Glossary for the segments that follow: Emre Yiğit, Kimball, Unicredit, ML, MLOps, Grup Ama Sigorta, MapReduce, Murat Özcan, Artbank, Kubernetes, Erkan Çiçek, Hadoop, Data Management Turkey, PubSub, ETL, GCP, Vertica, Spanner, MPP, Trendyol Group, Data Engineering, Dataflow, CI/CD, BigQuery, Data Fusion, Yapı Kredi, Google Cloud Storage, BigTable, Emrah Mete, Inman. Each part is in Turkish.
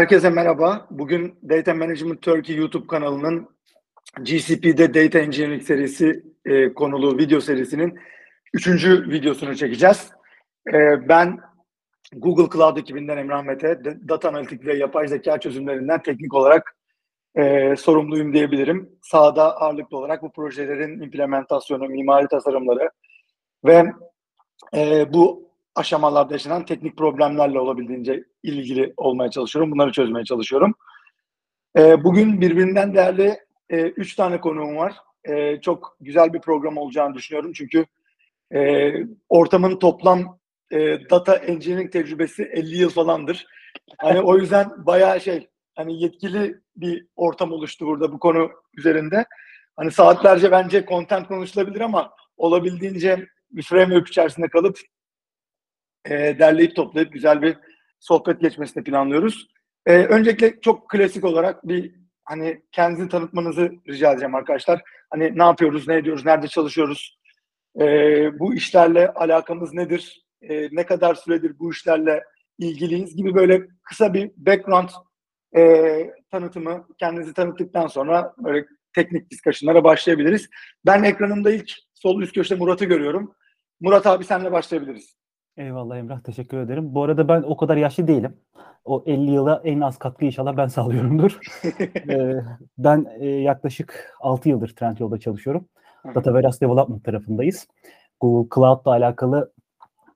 Herkese merhaba. Bugün Data Management Turkey YouTube kanalının GCP'de Data Engineering serisi konulu video serisinin 3. videosunu çekeceğiz. Ben Google Cloud ekibinden Emrah Mete, Data Analitik ve Yapay Zeka çözümlerinden teknik olarak sorumluyum diyebilirim. Sahada ağırlıklı olarak bu projelerin implementasyonu, mimari tasarımları ve bu aşamalarda yaşanan teknik problemlerle olabildiğince ilgili olmaya çalışıyorum. Bunları çözmeye çalışıyorum. Bugün birbirinden değerli 3 tane konuğum var. Çok güzel bir program olacağını düşünüyorum. Çünkü ortamın toplam data engineering tecrübesi 50 yıl falandır. Hani o yüzden bayağı hani yetkili bir ortam oluştu burada bu konu üzerinde. Hani saatlerce bence content konuşulabilir ama olabildiğince bir framework içerisinde kalıp derleyip toplayıp güzel bir sohbet geçmesini planlıyoruz. Öncelikle çok klasik olarak bir hani kendinizi tanıtmanızı rica edeceğim arkadaşlar. Hani ne yapıyoruz, ne ediyoruz, nerede çalışıyoruz, bu işlerle alakamız nedir, ne kadar süredir bu işlerle ilgiliyiz gibi böyle kısa bir background tanıtımı, kendinizi tanıttıktan sonra böyle teknik discussion'lara başlayabiliriz. Ben ekranımda ilk sol üst köşede Murat'ı görüyorum. Murat abi, senle başlayabiliriz. Eyvallah Emrah, teşekkür ederim. Bu arada ben o kadar yaşlı değilim. O 50 yıla en az katkı inşallah ben sağlıyorumdur. Ben yaklaşık 6 yıldır Trendyol'da çalışıyorum. Dataverse Development tarafındayız. Google Cloud'la alakalı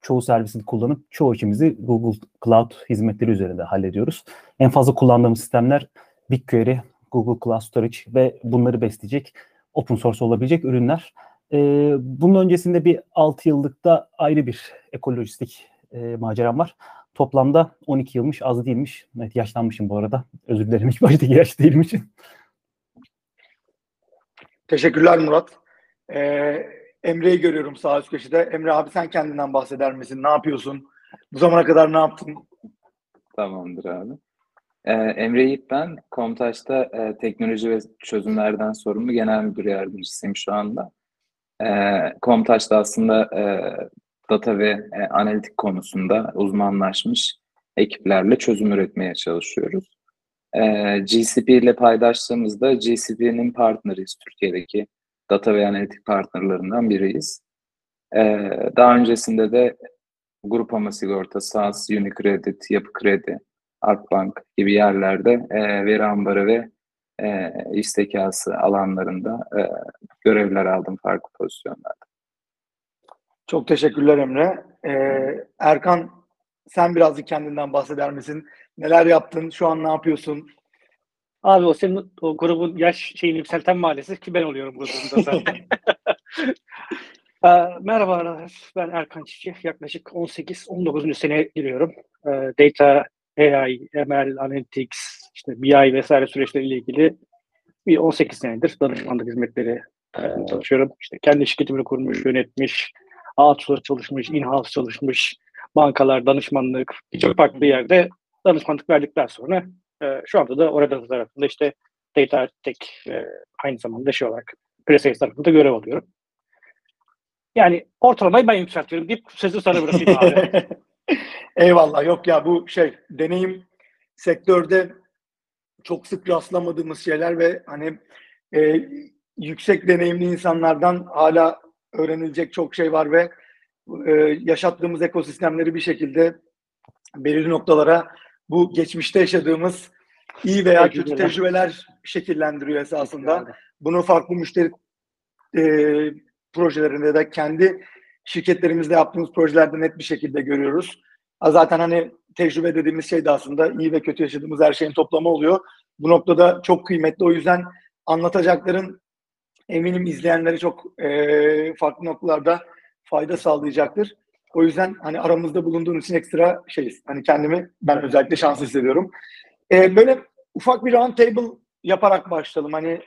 çoğu servisini kullanıp çoğu işimizi Google Cloud hizmetleri üzerinde hallediyoruz. En fazla kullandığımız sistemler BigQuery, Google Cloud Storage ve bunları besleyecek, open source olabilecek ürünler. Bunun öncesinde bir 6 yıllıkta ayrı bir ekolojistik maceram var. Toplamda 12 yılmış, az değilmiş. Evet, yaşlanmışım bu arada. Özür dilerim, hiç baştaki yaş değilmişim. Teşekkürler Murat. Emre'yi görüyorum sağ üst köşede. Emre abi, sen kendinden bahseder misin? Ne yapıyorsun? Bu zamana kadar ne yaptın? Tamamdır abi. Emre Yiğit ben. Komtaş'ta teknoloji ve çözümlerden sorumlu genel müdür yardımcısıyım şu anda. Komtaş'ta aslında data ve analitik konusunda uzmanlaşmış ekiplerle çözüm üretmeye çalışıyoruz. GCP ile paydaştığımızda GCP'nin partneriyiz. Türkiye'deki data ve analitik partnerlerinden biriyiz. Daha öncesinde de Grup Ama Sigorta, SAS, Unicredit, Yapı Kredi, Artbank gibi yerlerde veri ambarı ve istekası alanlarında görevler aldım farklı pozisyonlarda. Çok teşekkürler Emre. Erkan, sen birazcık kendinden bahseder misin? Neler yaptın? Şu an ne yapıyorsun? Abi o senin o grubun yaş şeyini yükselten maalesef ki ben oluyorum grubunda zaten. Merhabalar, ben Erkan Çiçek. Yaklaşık 18-19. seneye giriyorum. Data, AI, ML, Analytics, işte BI vesaire süreçleriyle ilgili bir 18 senedir danışmanlık hizmetleri çalışıyorum. İşte kendi şirketimi kurmuş, yönetmiş, outsource çalışmış, in-house çalışmış, bankalar, danışmanlık, birçok farklı yerde danışmanlık verdikten sonra şu anda da orada tarafında işte Data Tech aynı zamanda olarak Pre-Sales tarafında görev alıyorum. Yani ortalamayı ben yükseltiyorum deyip sözü sana bırakayım abi. Eyvallah. Yok ya, bu deneyim sektörde çok sık rastlamadığımız şeyler ve hani yüksek deneyimli insanlardan hala öğrenilecek çok şey var ve yaşattığımız ekosistemleri bir şekilde belirli noktalara bu geçmişte yaşadığımız iyi veya kötü tecrübeler şekillendiriyor esasında. Bunu farklı müşteri projelerinde de kendi şirketlerimizde yaptığımız projelerde net bir şekilde görüyoruz. Zaten hani tecrübe dediğimiz şey de aslında iyi ve kötü yaşadığımız her şeyin toplamı oluyor. Bu noktada çok kıymetli. O yüzden anlatacakların eminim izleyenleri çok farklı noktalarda fayda sağlayacaktır. O yüzden hani aramızda bulunduğun için ekstra hani kendimi ben özellikle şanslı hissediyorum. Böyle ufak bir round table yaparak başlayalım. Hani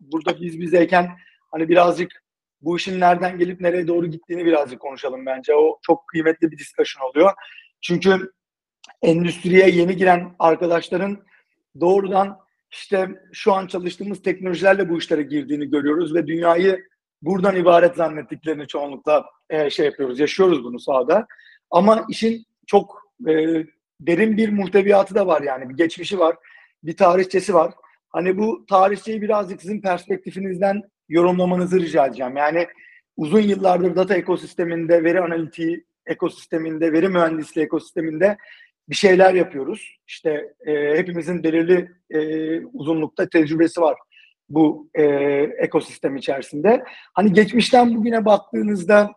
burada biz bizeyken hani birazcık bu işin nereden gelip nereye doğru gittiğini birazcık konuşalım bence. O çok kıymetli bir discussion oluyor. Çünkü endüstriye yeni giren arkadaşların doğrudan şu an çalıştığımız teknolojilerle bu işlere girdiğini görüyoruz ve dünyayı buradan ibaret zannettiklerini çoğunlukla yaşıyoruz bunu sahada. Ama işin çok derin bir muhteviyatı da var yani. Bir geçmişi var, bir tarihçesi var. Hani bu tarihçeyi birazcık sizin perspektifinizden yorumlamanızı rica edeceğim. Yani uzun yıllardır data ekosisteminde, veri analitiği ekosisteminde, veri mühendisliği ekosisteminde bir şeyler yapıyoruz. İşte hepimizin belirli uzunlukta tecrübesi var bu ekosistem içerisinde. Hani geçmişten bugüne baktığınızda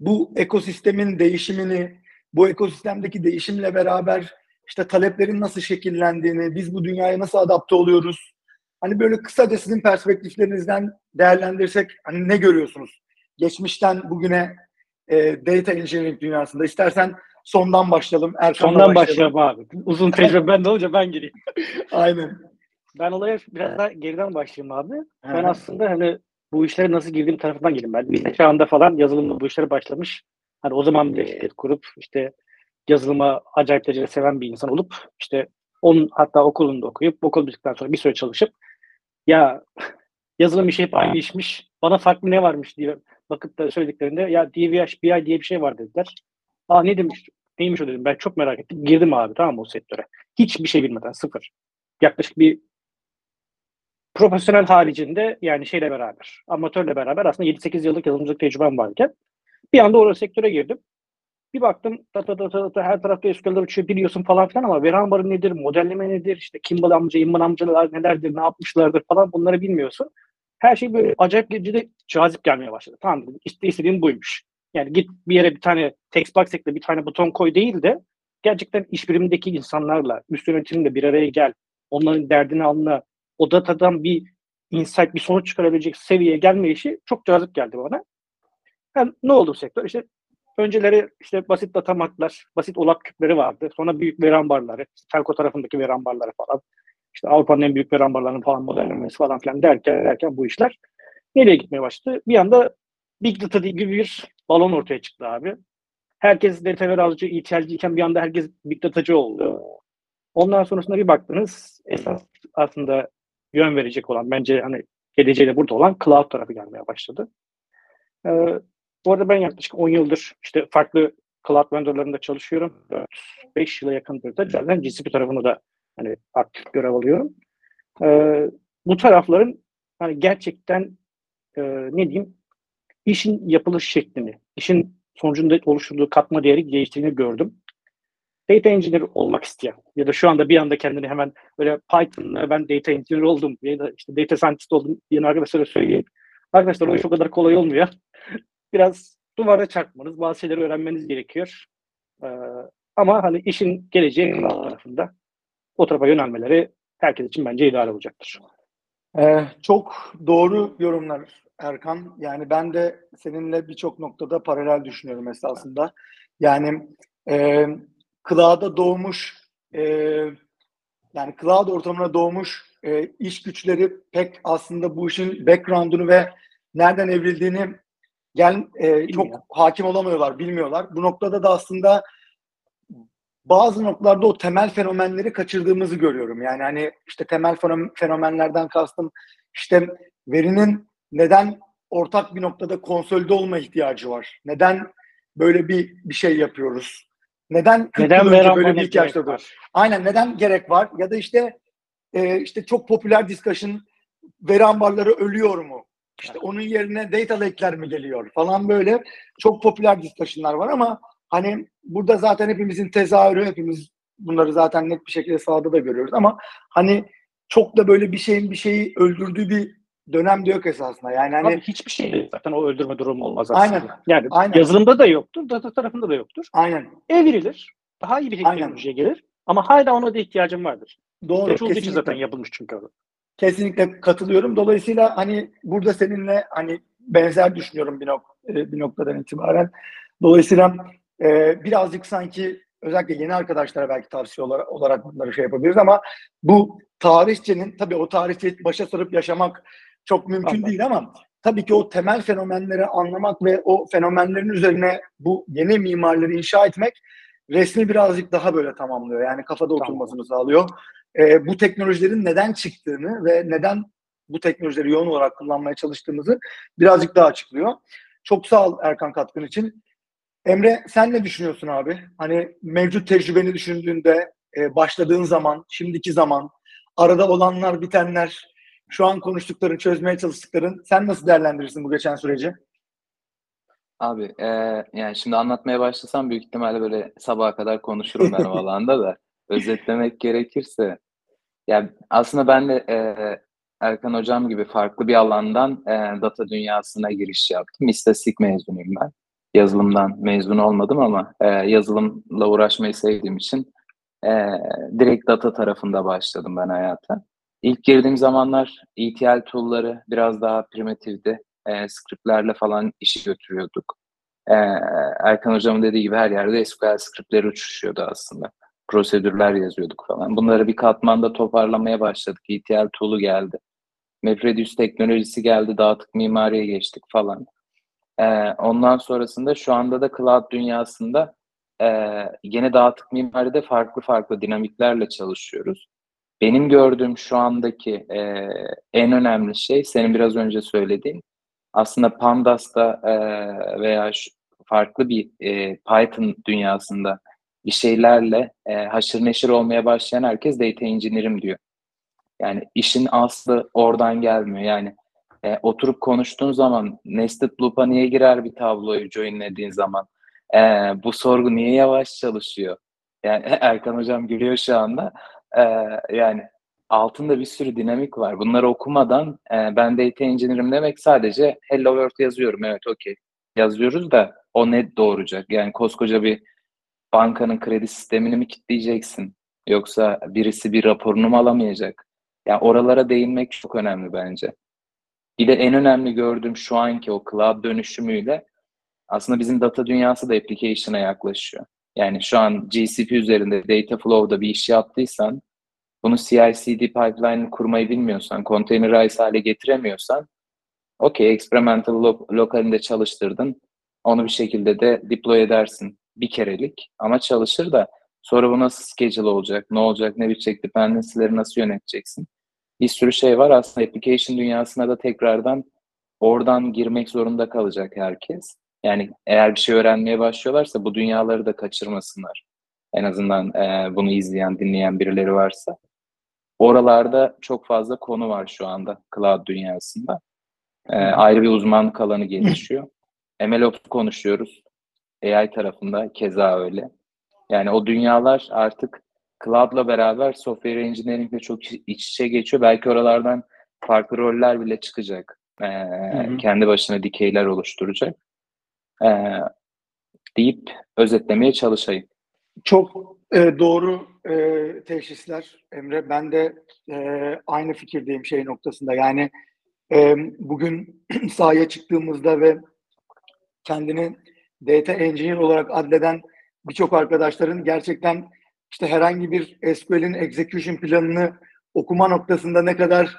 bu ekosistemin değişimini, bu ekosistemdeki değişimle beraber işte taleplerin nasıl şekillendiğini, biz bu dünyaya nasıl adapte oluyoruz? Hani böyle kısaca sizin perspektiflerinizden değerlendirsek, hani ne görüyorsunuz? Geçmişten bugüne data engineering dünyasında. İstersen sondan başlayalım. Erkan'la sondan başlayalım abi. Uzun tecrübe bende olunca ben gireyim. Aynen. Ben olaya biraz daha geriden başlayayım abi. Ben aslında hani bu işlere nasıl girdiğim tarafından gireyim ben. Bir çağında falan yazılımla bu işlere başlamış. Hani o zaman bile şirket kurup işte yazılıma acayip derecede seven bir insan olup işte onun hatta okulunda okuyup okul bittikten sonra bir süre çalışıp ya yazılım işi hep aynı işmiş, bana farklı ne varmış diye bakıp da söylediklerinde ya DVH, BI diye bir şey var dediler. Aa ne demiş, neymiş o dedim, ben çok merak ettim. Girdim abi, tamam mı, o sektöre. Hiçbir şey bilmeden, sıfır. Yaklaşık bir profesyonel haricinde yani şeyle beraber, amatörle beraber aslında 7-8 yıllık yazılımcılık tecrübem varken bir anda o sektöre girdim. Bir baktım data her tarafta SQL'ler uçuyor, biliyorsun falan filan ama veri ambarı nedir, modelleme nedir, işte Kimball amca, Inman amcalar nelerdir, ne yapmışlardır falan, bunları bilmiyorsun. Her şey böyle acayip derecede cazip gelmeye başladı. Tamam dedim, işte istediğim buymuş. Yani git bir yere bir tane text box ekle, bir tane buton koy değil de gerçekten iş birimindeki insanlarla, üst yönetimle bir araya gel, onların derdini anla, o datadan bir insight, bir sonuç çıkarabilecek seviyeye gelme işi çok cazip geldi bana. Yani ne oldu sektör? İşte önceleri işte basit datamatlar, basit olak küpleri vardı. Sonra büyük veri ambarları, telko tarafındaki veri ambarları falan, işte Avrupa'nın en büyük veri ambarlarının falan modellemesi falan filan derken bu işler nereye gitmeye başladı? Bir anda Big Data gibi bir balon ortaya çıktı abi. Herkes data warehouse, ETL'ci iken bir anda herkes Big Data'cı oldu. Ondan sonrasında bir baktınız esas aslında yön verecek olan, bence hani geleceğiyle burada olan cloud tarafı gelmeye başladı. Bu arada ben yaklaşık 10 yıldır işte farklı cloud vendorlarında çalışıyorum. 5 yıla yakındır da zaten GCP tarafını da hani aktif görev alıyorum. Bu tarafların hani gerçekten ne diyeyim, işin yapılış şeklini, işin sonucunda oluşturduğu katma değeri değiştiğini gördüm. Data engineer olmak isteyen ya da şu anda bir anda kendini hemen böyle Python'la ben data engineer oldum ya da işte data scientist oldum diyen arkadaşlara söyleyeyim. Arkadaşlar o iş o kadar kolay olmuyor. Biraz duvara çarpmanız, bazı şeyleri öğrenmeniz gerekiyor. Ama hani işin geleceği tarafında, o tarafa yönelmeleri herkes için bence ideal olacaktır. Çok doğru yorumlar Erkan. Yani ben de seninle birçok noktada paralel düşünüyorum esasında. Yani cloud'a doğmuş, yani cloud ortamına doğmuş iş güçleri pek aslında bu işin background'unu ve nereden evrildiğini çok hakim olamıyorlar, bilmiyorlar. Bu noktada da aslında bazı noktalarda o temel fenomenleri kaçırdığımızı görüyorum. Yani hani işte temel fenomenlerden kastım işte verinin neden ortak bir noktada konsolide olma ihtiyacı var? Neden böyle bir şey yapıyoruz? Neden böyle bir ihtiyaçları var? Aynen, neden gerek var? Ya da işte çok popüler discussion, veri ambarları ölüyor mu? İşte onun yerine data lake'ler mi geliyor falan, böyle çok popüler discussion'lar var ama hani burada zaten hepimizin tezahürü, hepimiz bunları zaten net bir şekilde sahada da görüyoruz ama hani çok da böyle bir şeyin bir şeyi öldürdüğü bir dönem de yok esasında. Yani hani abi hiçbir şey değil. Zaten o öldürme durumu olmaz aslında. Aynen. Yani aynen. Yazılımda da yoktur, data tarafında da yoktur. Aynen. Evrilir. Daha iyi bir teknolojiye gelir ama hala ona da ihtiyacım vardır. Doğru. Çok için zaten yapılmış çünkü orada. Kesinlikle katılıyorum. Dolayısıyla hani burada seninle hani benzer düşünüyorum bir noktadan itibaren. Dolayısıyla birazcık sanki özellikle yeni arkadaşlara belki tavsiye olarak bunları şey yapabiliriz ama bu tarihçenin, tabii o tarihçeyi başa sarıp yaşamak çok mümkün değil ama tabii ki o temel fenomenleri anlamak ve o fenomenlerin üzerine bu yeni mimarları inşa etmek resmi birazcık daha böyle tamamlıyor. Yani kafada oturmasını sağlıyor. Bu teknolojilerin neden çıktığını ve neden bu teknolojileri yoğun olarak kullanmaya çalıştığımızı birazcık daha açıklıyor. Çok sağ ol Erkan katkın için. Emre, sen ne düşünüyorsun abi? Hani mevcut tecrübeni düşündüğünde, başladığın zaman, şimdiki zaman, arada olanlar, bitenler, şu an konuştukların, çözmeye çalıştıkların, sen nasıl değerlendirirsin bu geçen süreci? Abi yani şimdi anlatmaya başlasam büyük ihtimalle böyle sabaha kadar konuşurum ben o alanda da. Özetlemek gerekirse, yani aslında ben de Erkan hocam gibi farklı bir alandan data dünyasına giriş yaptım. İstatistik mezunuyum ben. Yazılımdan mezun olmadım ama yazılımla uğraşmayı sevdiğim için direkt data tarafında başladım ben hayata. İlk girdiğim zamanlar ETL tool'ları biraz daha primitifti. Script'lerle falan işi götürüyorduk. Erkan hocamın dediği gibi her yerde SQL script'leri uçuşuyordu aslında. Prosedürler yazıyorduk falan. Bunları bir katmanda toparlamaya başladık. ETL tool'u geldi. MapReduce teknolojisi geldi. Dağıtık mimariye geçtik falan. Ondan sonrasında şu anda da cloud dünyasında yine dağıtık mimaride farklı dinamiklerle çalışıyoruz. Benim gördüğüm şu andaki en önemli şey senin biraz önce söylediğin, aslında Pandas'ta veya farklı bir Python dünyasında bir şeylerle haşır neşir olmaya başlayan herkes data engineer'im diyor. Yani işin aslı oradan gelmiyor. Yani oturup konuştuğun zaman nested loop'a niye girer bir tabloyu joinlediğin zaman? Bu sorgu niye yavaş çalışıyor? Yani Erkan hocam gülüyor şu anda. Yani altında bir sürü dinamik var. Bunları okumadan ben data engineer'im demek sadece hello world yazıyorum. Evet, okey. Yazıyoruz da o ne doğuracak? Yani koskoca bir bankanın kredi sistemini mi kilitleyeceksin? Yoksa birisi bir raporunu mu alamayacak? Yani oralara değinmek çok önemli bence. Bir de en önemli gördüğüm şu anki o cloud dönüşümüyle aslında bizim data dünyası da application'a yaklaşıyor. Yani şu an GCP üzerinde Dataflow'da bir iş yaptıysan, bunu CI/CD pipeline'ı kurmayı bilmiyorsan, containerize hale getiremiyorsan, okey, experimental lokalinde çalıştırdın, onu bir şekilde de deploy edersin bir kerelik ama çalışır da sonra bu nasıl schedule olacak, ne olacak, ne bitecek, dependency'leri nasıl yöneteceksin? Bir sürü şey var aslında. Application dünyasına da tekrardan oradan girmek zorunda kalacak herkes. Yani eğer bir şey öğrenmeye başlıyorlarsa bu dünyaları da kaçırmasınlar. En azından bunu izleyen, dinleyen birileri varsa. Oralarda çok fazla konu var şu anda cloud dünyasında. Ayrı bir uzmanlık alanı gelişiyor. MLOps konuşuyoruz. AI tarafında keza öyle. Yani o dünyalar artık cloud'la beraber software engineering'de çok iç içe geçiyor. Belki oralardan farklı roller bile çıkacak. Kendi başına dikeyler oluşturacak. Deyip özetlemeye çalışayım. Çok doğru teşhisler Emre. Ben de aynı fikirdeyim şey noktasında. Yani bugün sahaya çıktığımızda ve kendini data engineer olarak addeden birçok arkadaşların gerçekten işte herhangi bir SQL'in execution planını okuma noktasında ne kadar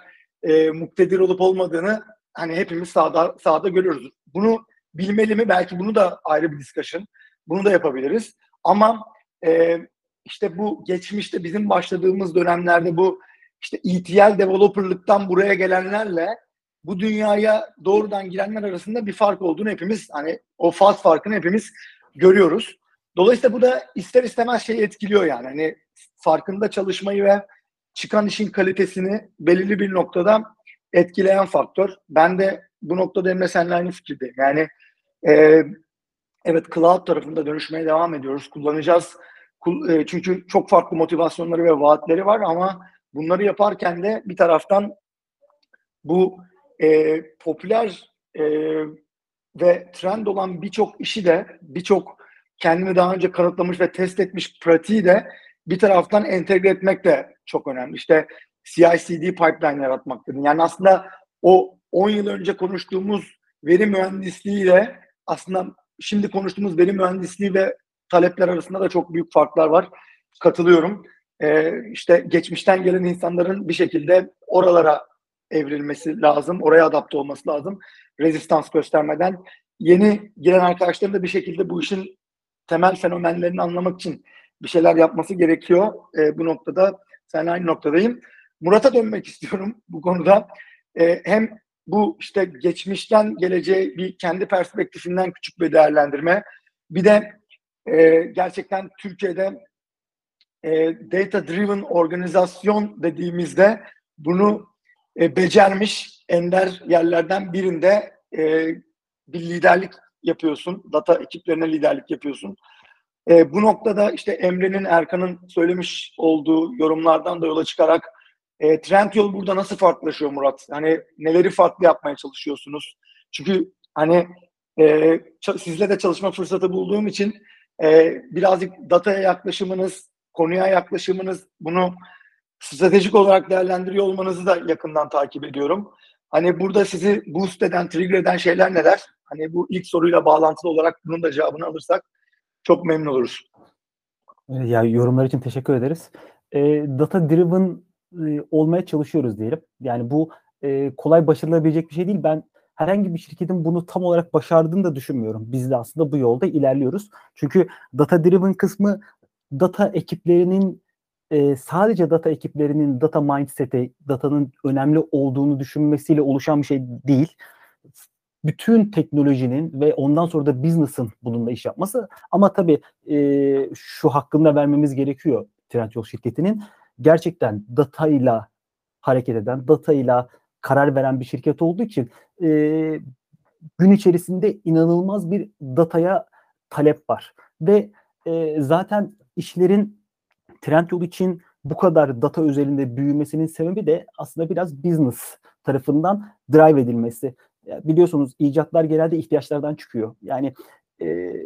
muktedir olup olmadığını hani hepimiz sahada görüyoruz. Bunu bilmeli mi? Belki bunu da ayrı bir discussion. Bunu da yapabiliriz. Ama işte bu geçmişte bizim başladığımız dönemlerde bu işte ETL developer'lıktan buraya gelenlerle bu dünyaya doğrudan girenler arasında bir fark olduğunu hepimiz, hani o faz farkını hepimiz görüyoruz. Dolayısıyla bu da ister istemez şeyi etkiliyor yani. Hani farkında çalışmayı ve çıkan işin kalitesini belirli bir noktada etkileyen faktör. Ben de bu noktada Emre senle aynı fikirdeyim. Yani evet, cloud tarafında dönüşmeye devam ediyoruz. Kullanacağız. Çünkü çok farklı motivasyonları ve vaatleri var ama bunları yaparken de bir taraftan bu popüler ve trend olan birçok işi de, birçok kendini daha önce kanıtlamış ve test etmiş pratiği de bir taraftan entegre etmek de çok önemli. İşte CI/CD pipeline yaratmak dedim. Yani aslında o 10 yıl önce konuştuğumuz veri mühendisliğiyle aslında şimdi konuştuğumuz veri mühendisliği ve talepler arasında da çok büyük farklar var. Katılıyorum. İşte geçmişten gelen insanların bir şekilde oralara evrilmesi lazım. Oraya adapte olması lazım. Rezistans göstermeden. Yeni giren arkadaşların da bir şekilde bu işin temel fenomenlerini anlamak için bir şeyler yapması gerekiyor. Bu noktada seninle aynı noktadayım. Murat'a dönmek istiyorum bu konuda. Hem bu işte geçmişten geleceğe bir kendi perspektifinden küçük bir değerlendirme Bir de gerçekten Türkiye'de data-driven organizasyon dediğimizde bunu becermiş ender yerlerden birinde bir liderlik yapıyorsun. Data ekiplerine liderlik yapıyorsun. Bu noktada işte Emre'nin, Erkan'ın söylemiş olduğu yorumlardan da yola çıkarak Trendyol burada nasıl farklılaşıyor Murat? Hani neleri farklı yapmaya çalışıyorsunuz? Çünkü hani sizle de çalışma fırsatı bulduğum için birazcık dataya yaklaşımınız, konuya yaklaşımınız, bunu stratejik olarak değerlendiriyor olmanızı da yakından takip ediyorum. Hani burada sizi boost eden, trigger eden şeyler neler? Hani bu ilk soruyla bağlantılı olarak bunun da cevabını alırsak çok memnun oluruz. Ya, yorumlar için teşekkür ederiz. Data driven olmaya çalışıyoruz diyelim. Yani bu kolay başarılabilecek bir şey değil. Ben herhangi bir şirketin bunu tam olarak başardığını da düşünmüyorum. Biz de aslında bu yolda ilerliyoruz. Çünkü data driven kısmı data ekiplerinin sadece data ekiplerinin data mindset'i, datanın önemli olduğunu düşünmesiyle oluşan bir şey değil. Bütün teknolojinin ve ondan sonra da business'ın bununla iş yapması. Ama tabii şu hakkını da vermemiz gerekiyor Trendyol şirketinin. Gerçekten datayla hareket eden, datayla karar veren bir şirket olduğu için gün içerisinde inanılmaz bir dataya talep var. Ve zaten işlerin Trendyol için bu kadar data üzerinde büyümesinin sebebi de aslında biraz business tarafından drive edilmesi. Biliyorsunuz icatlar genelde ihtiyaçlardan çıkıyor. Yani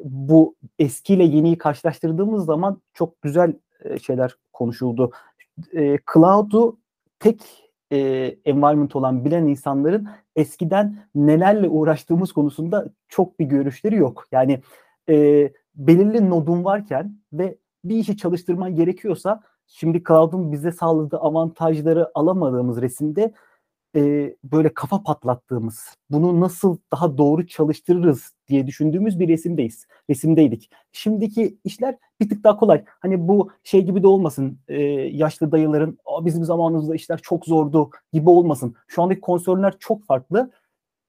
bu eskiyle yeniyi karşılaştırdığımız zaman çok güzel şeyler konuşuldu. Cloud'u tek environment olan bilen insanların eskiden nelerle uğraştığımız konusunda çok bir görüşleri yok. Yani belirli nodun varken ve bir işi çalıştırman gerekiyorsa şimdi cloud'un bize sağladığı avantajları alamadığımız resimde böyle kafa patlattığımız, bunu nasıl daha doğru çalıştırırız diye düşündüğümüz bir resimdeydik. Şimdiki işler bir tık daha kolay. Hani bu şey gibi de olmasın, yaşlı dayıların bizim zamanımızda işler çok zordu gibi olmasın. Şu andaki konsörler çok farklı.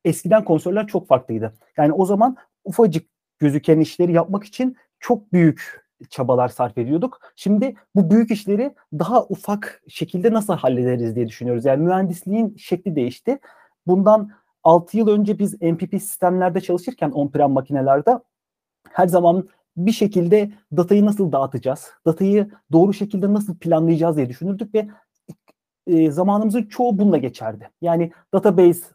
Eskiden konsörler çok farklıydı. Yani o zaman ufacık gözüken işleri yapmak için çok büyük çabalar sarf ediyorduk. Şimdi bu büyük işleri daha ufak şekilde nasıl hallederiz diye düşünüyoruz. Yani mühendisliğin şekli değişti. Bundan 6 yıl önce biz MPP sistemlerde çalışırken on-prem makinelerde her zaman bir şekilde datayı nasıl dağıtacağız, datayı doğru şekilde nasıl planlayacağız diye düşünürdük ve zamanımızın çoğu bununla geçerdi. Yani database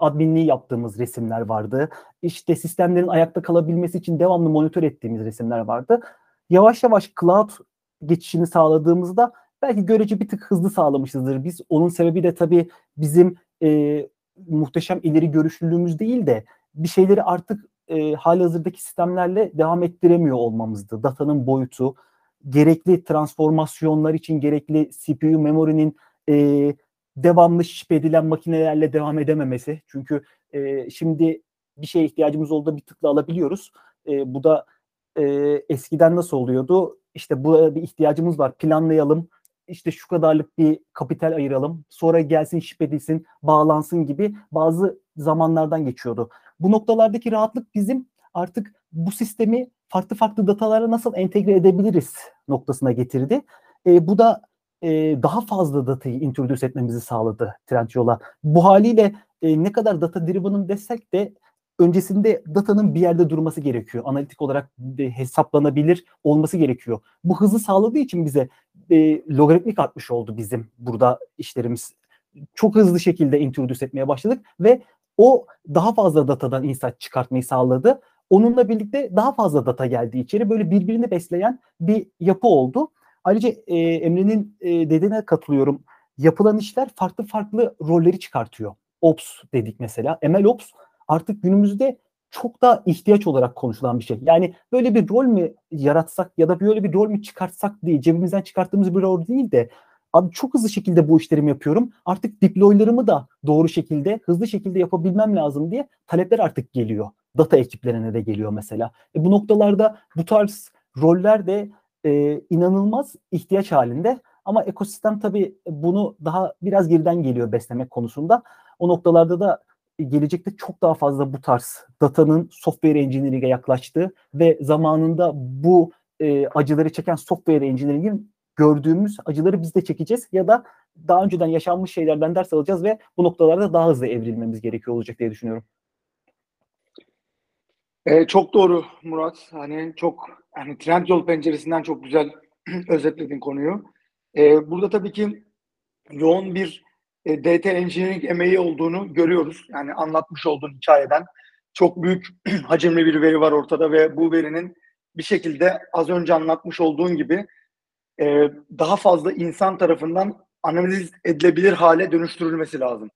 adminliği yaptığımız resimler vardı. İşte sistemlerin ayakta kalabilmesi için devamlı monitör ettiğimiz resimler vardı. Yavaş yavaş cloud geçişini sağladığımızda belki görece bir tık hızlı sağlamışızdır. Biz onun sebebi de tabii bizim muhteşem ileri görüşlülüğümüz değil de bir şeyleri artık halihazırdaki sistemlerle devam ettiremiyor olmamızdı. Datanın boyutu, gerekli transformasyonlar için gerekli CPU memory'nin devamlı şip edilen makinelerle devam edememesi. Çünkü şimdi bir şeye ihtiyacımız olduğu bir tıkla alabiliyoruz. Bu da eskiden nasıl oluyordu? İşte burada bir ihtiyacımız var, planlayalım. İşte şu kadarlık bir kapital ayıralım. Sonra gelsin, şip edilsin, bağlansın gibi bazı zamanlardan geçiyordu. Bu noktalardaki rahatlık bizim artık bu sistemi farklı farklı datalara nasıl entegre edebiliriz noktasına getirdi. Bu da daha fazla datayı introduce etmemizi sağladı Trendyol'a. Bu haliyle ne kadar data driven'ın desek de öncesinde datanın bir yerde durması gerekiyor. Analitik olarak hesaplanabilir olması gerekiyor. Bu hızı sağladığı için bize logaritmik artmış oldu bizim burada işlerimiz. Çok hızlı şekilde introduce etmeye başladık ve o daha fazla datadan insight çıkartmayı sağladı. Onunla birlikte daha fazla data geldi içeri. Böyle birbirini besleyen bir yapı oldu. Ayrıca Emre'nin dediğine katılıyorum. Yapılan işler farklı farklı rolleri çıkartıyor. Ops dedik mesela. ML Ops artık günümüzde çok daha ihtiyaç olarak konuşulan bir şey. Yani böyle bir rol mü yaratsak ya da böyle bir rol mü çıkartsak diye cebimizden çıkarttığımız bir rol değil de abi çok hızlı şekilde bu işlerimi yapıyorum. Artık deploylarımı da doğru şekilde, hızlı şekilde yapabilmem lazım diye talepler artık geliyor. Data ekiplerine de geliyor mesela. Bu noktalarda bu tarz roller de inanılmaz ihtiyaç halinde ama ekosistem tabii bunu daha biraz geriden geliyor beslemek konusunda. O noktalarda da gelecekte çok daha fazla bu tarz datanın software engineering'e yaklaştığı ve zamanında bu acıları çeken software engineering'in gördüğümüz acıları biz de çekeceğiz ya da daha önceden yaşanmış şeylerden ders alacağız ve bu noktalarda daha hızlı evrilmemiz gerekiyor olacak diye düşünüyorum. Çok doğru Murat. Hani Trendyol penceresinden çok güzel özetledin konuyu. Burada tabii ki yoğun bir data engineering emeği olduğunu görüyoruz. Yani anlatmış olduğun hikayeden çok büyük hacimli bir veri var ortada ve bu verinin bir şekilde az önce anlatmış olduğun gibi daha fazla insan tarafından analiz edilebilir hale dönüştürülmesi lazım.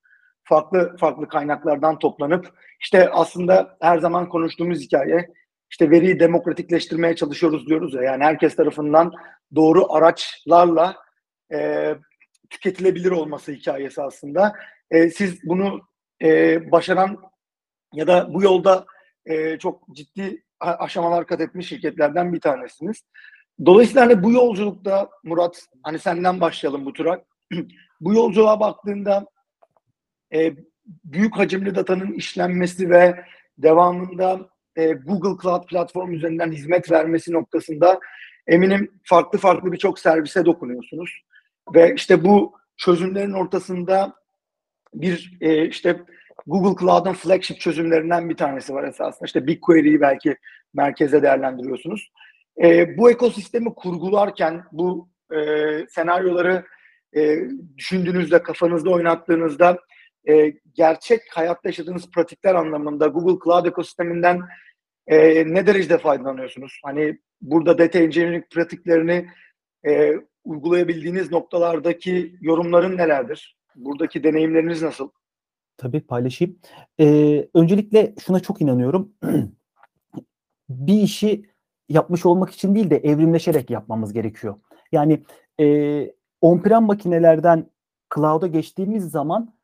Farklı kaynaklardan toplanıp işte aslında her zaman konuştuğumuz hikaye işte veriyi demokratikleştirmeye çalışıyoruz diyoruz ya, yani herkes tarafından doğru araçlarla tüketilebilir olması hikayesi aslında. Siz bunu başaran ya da bu yolda çok ciddi aşamalar kat etmiş şirketlerden bir tanesiniz. Dolayısıyla hani bu yolculukta Murat, hani senden başlayalım bu tura. Bu yolculuğa baktığında büyük hacimli datanın işlenmesi ve devamında Google Cloud platform üzerinden hizmet vermesi noktasında eminim farklı birçok servise dokunuyorsunuz. Ve işte bu çözümlerin ortasında bir işte Google Cloud'un flagship çözümlerinden bir tanesi var esasında. İşte BigQuery'yi belki merkeze değerlendiriyorsunuz. Bu ekosistemi kurgularken bu senaryoları düşündüğünüzde, kafanızda oynattığınızda gerçek hayatta yaşadığınız pratikler anlamında Google Cloud ekosisteminden ne derecede faydalanıyorsunuz? Hani burada data engineering pratiklerini uygulayabildiğiniz noktalardaki yorumların nelerdir? Buradaki deneyimleriniz nasıl? Tabii paylaşayım. Öncelikle şuna çok inanıyorum. Bir işi yapmış olmak için değil de evrimleşerek yapmamız gerekiyor. Yani on-prem makinelerden cloud'a geçtiğimiz zaman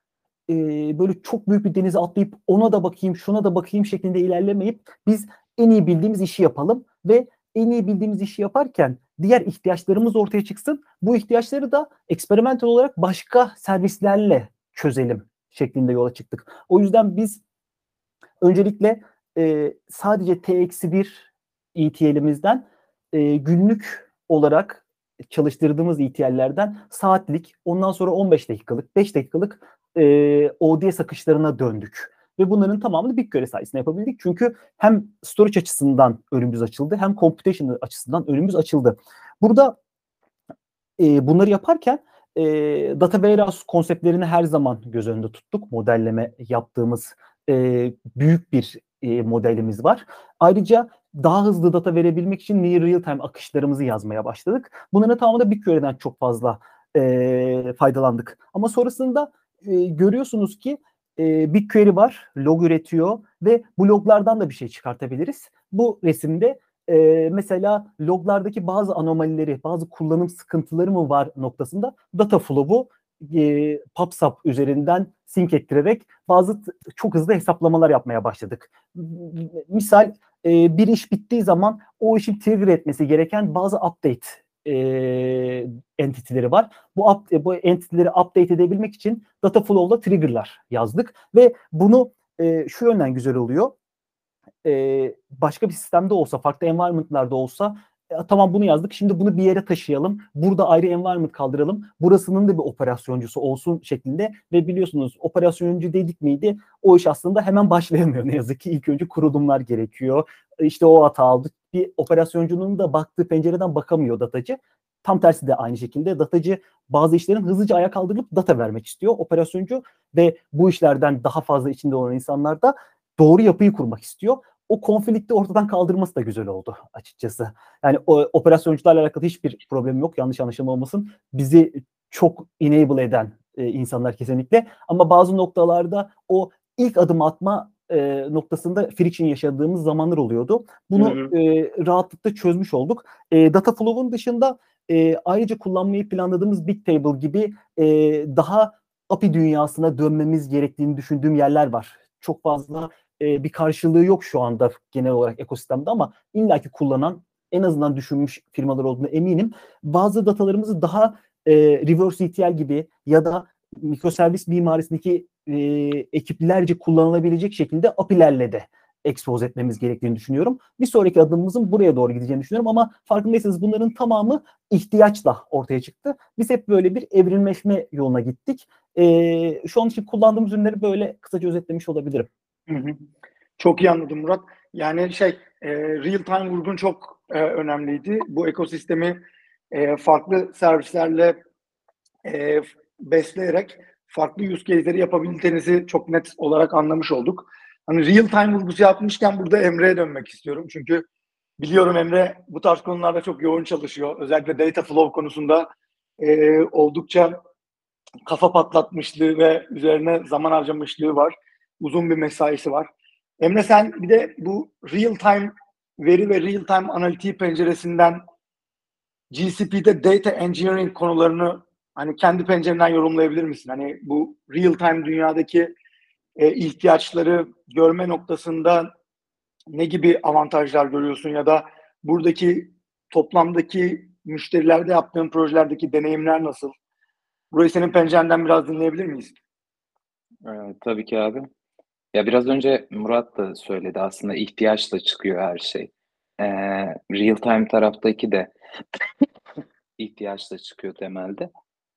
böyle çok büyük bir denize atlayıp ona da bakayım, şuna da bakayım şeklinde ilerlemeyip biz en iyi bildiğimiz işi yapalım ve en iyi bildiğimiz işi yaparken diğer ihtiyaçlarımız ortaya çıksın. Bu ihtiyaçları da eksperimental olarak başka servislerle çözelim şeklinde yola çıktık. O yüzden biz öncelikle sadece T-1 ETL'imizden günlük olarak çalıştırdığımız ETL'lerden saatlik, ondan sonra 15 dakikalık, 5 dakikalık ODS akışlarına döndük. Ve bunların tamamını BigQuery sayesinde yapabildik. Çünkü hem storage açısından önümüz açıldı, hem computation açısından önümüz açıldı. Burada bunları yaparken data warehouse konseptlerini her zaman göz önünde tuttuk. Modelleme yaptığımız büyük bir modelimiz var. Ayrıca daha hızlı data verebilmek için near real time akışlarımızı yazmaya başladık. Bunların tamamı da BigQuery'den çok fazla faydalandık. Ama sonrasında görüyorsunuz ki BigQuery var, log üretiyor ve bu loglardan da bir şey çıkartabiliriz. Bu resimde mesela loglardaki bazı anomalileri, bazı kullanım sıkıntıları mı var noktasında Dataflow'u PubSub üzerinden sync ettirerek bazı çok hızlı hesaplamalar yapmaya başladık. Misal bir iş bittiği zaman o işin trigger etmesi gereken bazı update entity'leri var. Bu entity'leri update edebilmek için Dataflow'la trigger'lar yazdık ve bunu şu yönden güzel oluyor. Başka bir sistemde olsa, farklı environment'larda olsa tamam bunu yazdık, şimdi bunu bir yere taşıyalım. Burada ayrı environment kaldıralım. Burasının da bir operasyoncusu olsun şeklinde ve biliyorsunuz operasyoncu dedik miydi? O iş aslında hemen başlayamıyor ne yazık ki. İlk önce kurulumlar gerekiyor. İşte o hata aldık. Bir operasyoncunun da baktığı pencereden bakamıyor datacı. Tam tersi de aynı şekilde datacı bazı işlerin hızlıca ayağa kaldırılıp data vermek istiyor. Operasyoncu ve bu işlerden daha fazla içinde olan insanlar da doğru yapıyı kurmak istiyor. O konflikti ortadan kaldırması da güzel oldu açıkçası. Yani operasyoncularla alakalı hiçbir problem yok. Yanlış anlaşılma olmasın. Bizi çok enable eden insanlar kesinlikle. Ama bazı noktalarda o ilk adım atma noktasında friction yaşadığımız zamanlar oluyordu. Bunu rahatlıkla çözmüş olduk. Dataflow'un dışında ayrıca kullanmayı planladığımız BigTable gibi daha API dünyasına dönmemiz gerektiğini düşündüğüm yerler var. Çok fazla bir karşılığı yok şu anda genel olarak ekosistemde ama illaki kullanan, en azından düşünmüş firmalar olduğuna eminim. Bazı datalarımızı daha reverse ETL gibi ya da mikroservis mimarisindeki ekiplerce kullanılabilecek şekilde API'lerle de expose etmemiz gerektiğini düşünüyorum. Bir sonraki adımımızın buraya doğru gideceğini düşünüyorum ama farkındaysanız bunların tamamı ihtiyaçla ortaya çıktı. Biz hep böyle bir evrimleşme yoluna gittik. Şu an için kullandığımız ürünleri böyle kısaca özetlemiş olabilirim. Hı hı. Çok iyi anladım Murat. Yani real time vurgun çok önemliydi. Bu ekosistemi farklı servislerle besleyerek farklı use case'leri yapabildiğinizi çok net olarak anlamış olduk. Hani real time vurgusu yapmışken burada Emre'ye dönmek istiyorum. Çünkü biliyorum Emre bu tarz konularda çok yoğun çalışıyor. Özellikle Dataflow konusunda oldukça kafa patlatmışlığı ve üzerine zaman harcamışlığı var. Uzun bir mesaisi var. Emre sen bir de bu real time veri ve real time analitiği penceresinden GCP'de data engineering konularını hani kendi pencerenden yorumlayabilir misin? Hani bu real time dünyadaki ihtiyaçları görme noktasında ne gibi avantajlar görüyorsun ya da buradaki toplamdaki müşterilerde yaptığın projelerdeki deneyimler nasıl? Burayı senin pencerenden biraz dinleyebilir miyiz? Tabii ki abi. Ya biraz önce Murat da söyledi aslında ihtiyaçla çıkıyor her şey. Real time taraftaki de ihtiyaçla çıkıyor temelde.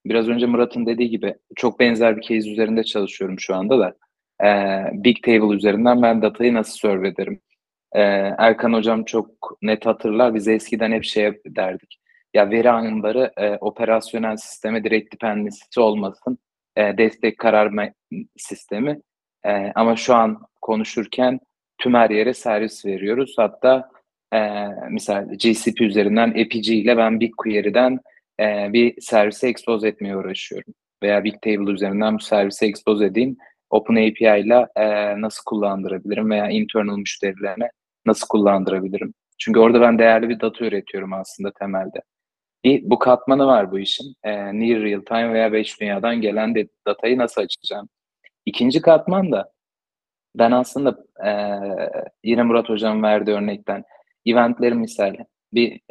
Biraz önce Murat'ın dediği gibi çok benzer bir case üzerinde çalışıyorum şu anda da. BigTable üzerinden ben datayı nasıl serve ederim? Erkan hocam çok net hatırlar. Biz eskiden hep şey derdik. Ya veri anları operasyonel sisteme direkt dependency olmasın. Destek karar sistemi. Ama şu an konuşurken tüm her yere servis veriyoruz. Hatta mesela GCP üzerinden EPG ile ben BigQuery'den bir servise expose etmeye uğraşıyorum. Veya BigTable üzerinden bir servise expose edeyim. Open API ile nasıl kullandırabilirim veya internal müşterilerine nasıl kullandırabilirim? Çünkü orada ben değerli bir data üretiyorum aslında temelde. Bu katmanı var bu işin. Near real time veya 5 dünyadan gelen datayı nasıl açacağım? İkinci katman da ben aslında yine Murat hocam verdiği örnekten eventleri misali. Bir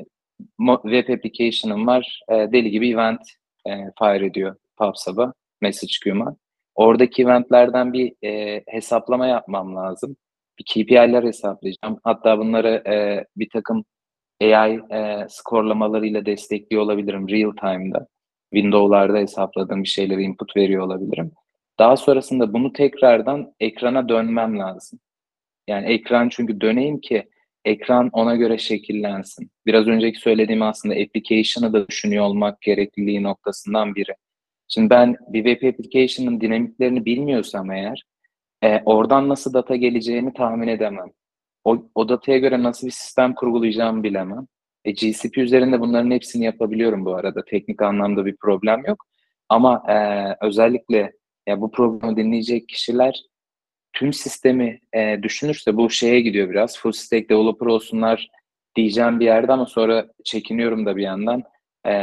web application'ım var. Deli gibi event fire ediyor PubSub'a, message queue'ma. Oradaki eventlerden bir hesaplama yapmam lazım. Bir KPI'ler hesaplayacağım. Hatta bunları bir takım AI skorlamalarıyla destekliyor olabilirim real time'da. Windows'larda hesapladığım bir şeylere input veriyor olabilirim. Daha sonrasında bunu tekrardan ekrana dönmem lazım. Yani ekran çünkü döneyim ki ekran ona göre şekillensin. Biraz önceki söylediğim aslında application'ı da düşünüyor olmak gerekliliği noktasından biri. Şimdi ben bir web application'ın dinamiklerini bilmiyorsam eğer oradan nasıl data geleceğini tahmin edemem. O dataya göre nasıl bir sistem kurgulayacağımı bilemem. GCP üzerinde bunların hepsini yapabiliyorum bu arada. Teknik anlamda bir problem yok. Ama özellikle ya bu programı dinleyecek kişiler tüm sistemi düşünürse bu şeye gidiyor biraz. Full stack developer olsunlar diyeceğim bir yerde ama sonra çekiniyorum da bir yandan.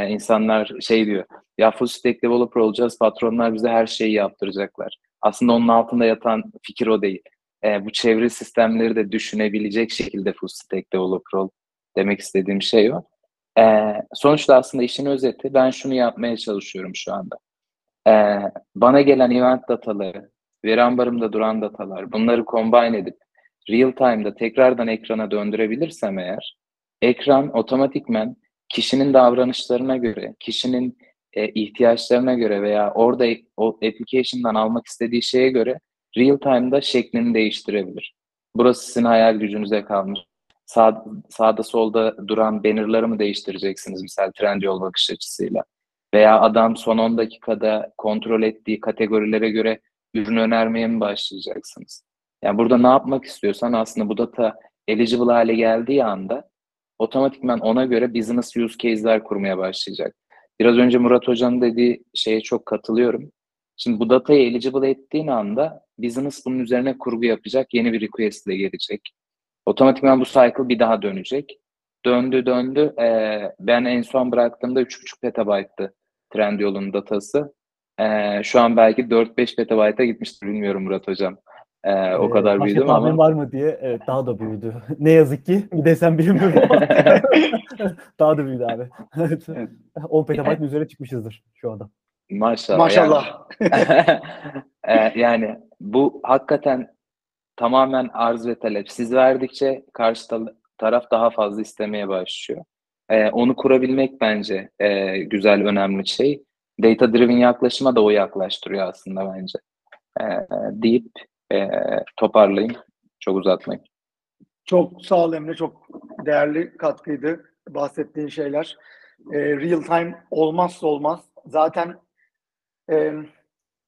İnsanlar şey diyor, ya full stack developer olacağız, patronlar bize her şeyi yaptıracaklar. Aslında onun altında yatan fikir o değil. Bu çevre sistemleri de düşünebilecek şekilde full stack developer ol demek istediğim şey o. Sonuçta aslında işin özeti, ben şunu yapmaya çalışıyorum şu anda. Bana gelen event dataları, veri ambarımda duran datalar, bunları combine edip real time'da tekrardan ekrana döndürebilirsem eğer, ekran otomatikmen kişinin davranışlarına göre, kişinin ihtiyaçlarına göre veya orada o application'dan almak istediği şeye göre real time'da şeklini değiştirebilir. Burası sizin hayal gücünüze kalmış. Sağda solda duran banner'ları mı değiştireceksiniz mesela Trendyol bakış açısıyla? Veya adam son 10 dakikada kontrol ettiği kategorilere göre ürün önermeye mi başlayacaksınız? Yani burada ne yapmak istiyorsan aslında bu data eligible hale geldiği anda otomatikman ona göre business use case'ler kurmaya başlayacak. Biraz önce Murat Hoca'nın dediği şeye çok katılıyorum. Şimdi bu datayı eligible ettiğin anda business bunun üzerine kurgu yapacak, yeni bir request ile gelecek. Otomatikman bu cycle bir daha dönecek. Döndü. Ben en son bıraktığımda 3,5 petabayttı Trendyol'un datası. Şu an belki 4-5 petabayta gitmiştir bilmiyorum Murat Hocam. O kadar büyüdü mü ama? Var mı diye evet, daha da büyüdü. Ne yazık ki desem bilmiyorum. Daha da büyüdü abi. 10 petabaytın üzerine çıkmışızdır şu anda. Maşallah. Maşallah. Yani, yani bu hakikaten tamamen arz ve talep. Siz verdikçe karşı taraf daha fazla istemeye başlıyor. Onu kurabilmek bence güzel, önemli şey. Data driven yaklaşıma da o yaklaştırıyor aslında bence. Deyip toparlayayım. Çok uzatmayayım. Çok sağ ol Emre. Çok değerli katkıydı bahsettiğin şeyler. Real time olmazsa olmaz. Zaten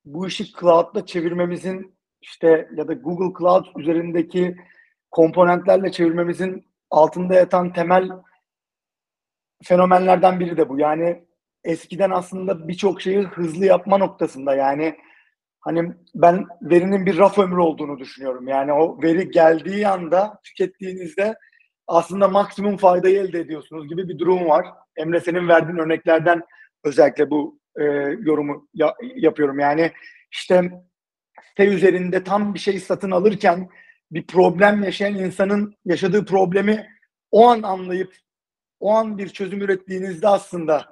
bu işi cloud'la çevirmemizin işte ya da Google Cloud üzerindeki komponentlerle çevirmemizin altında yatan temel fenomenlerden biri de bu. Yani eskiden aslında birçok şeyi hızlı yapma noktasında, yani hani ben verinin bir raf ömrü olduğunu düşünüyorum. Yani o veri geldiği anda tükettiğinizde aslında maksimum faydayı elde ediyorsunuz gibi bir durum var. Emre, senin verdiğin örneklerden özellikle bu yorumu yapıyorum. Yani işte site üzerinde tam bir şey satın alırken bir problem yaşayan insanın yaşadığı problemi o an anlayıp o an bir çözüm ürettiğinizde aslında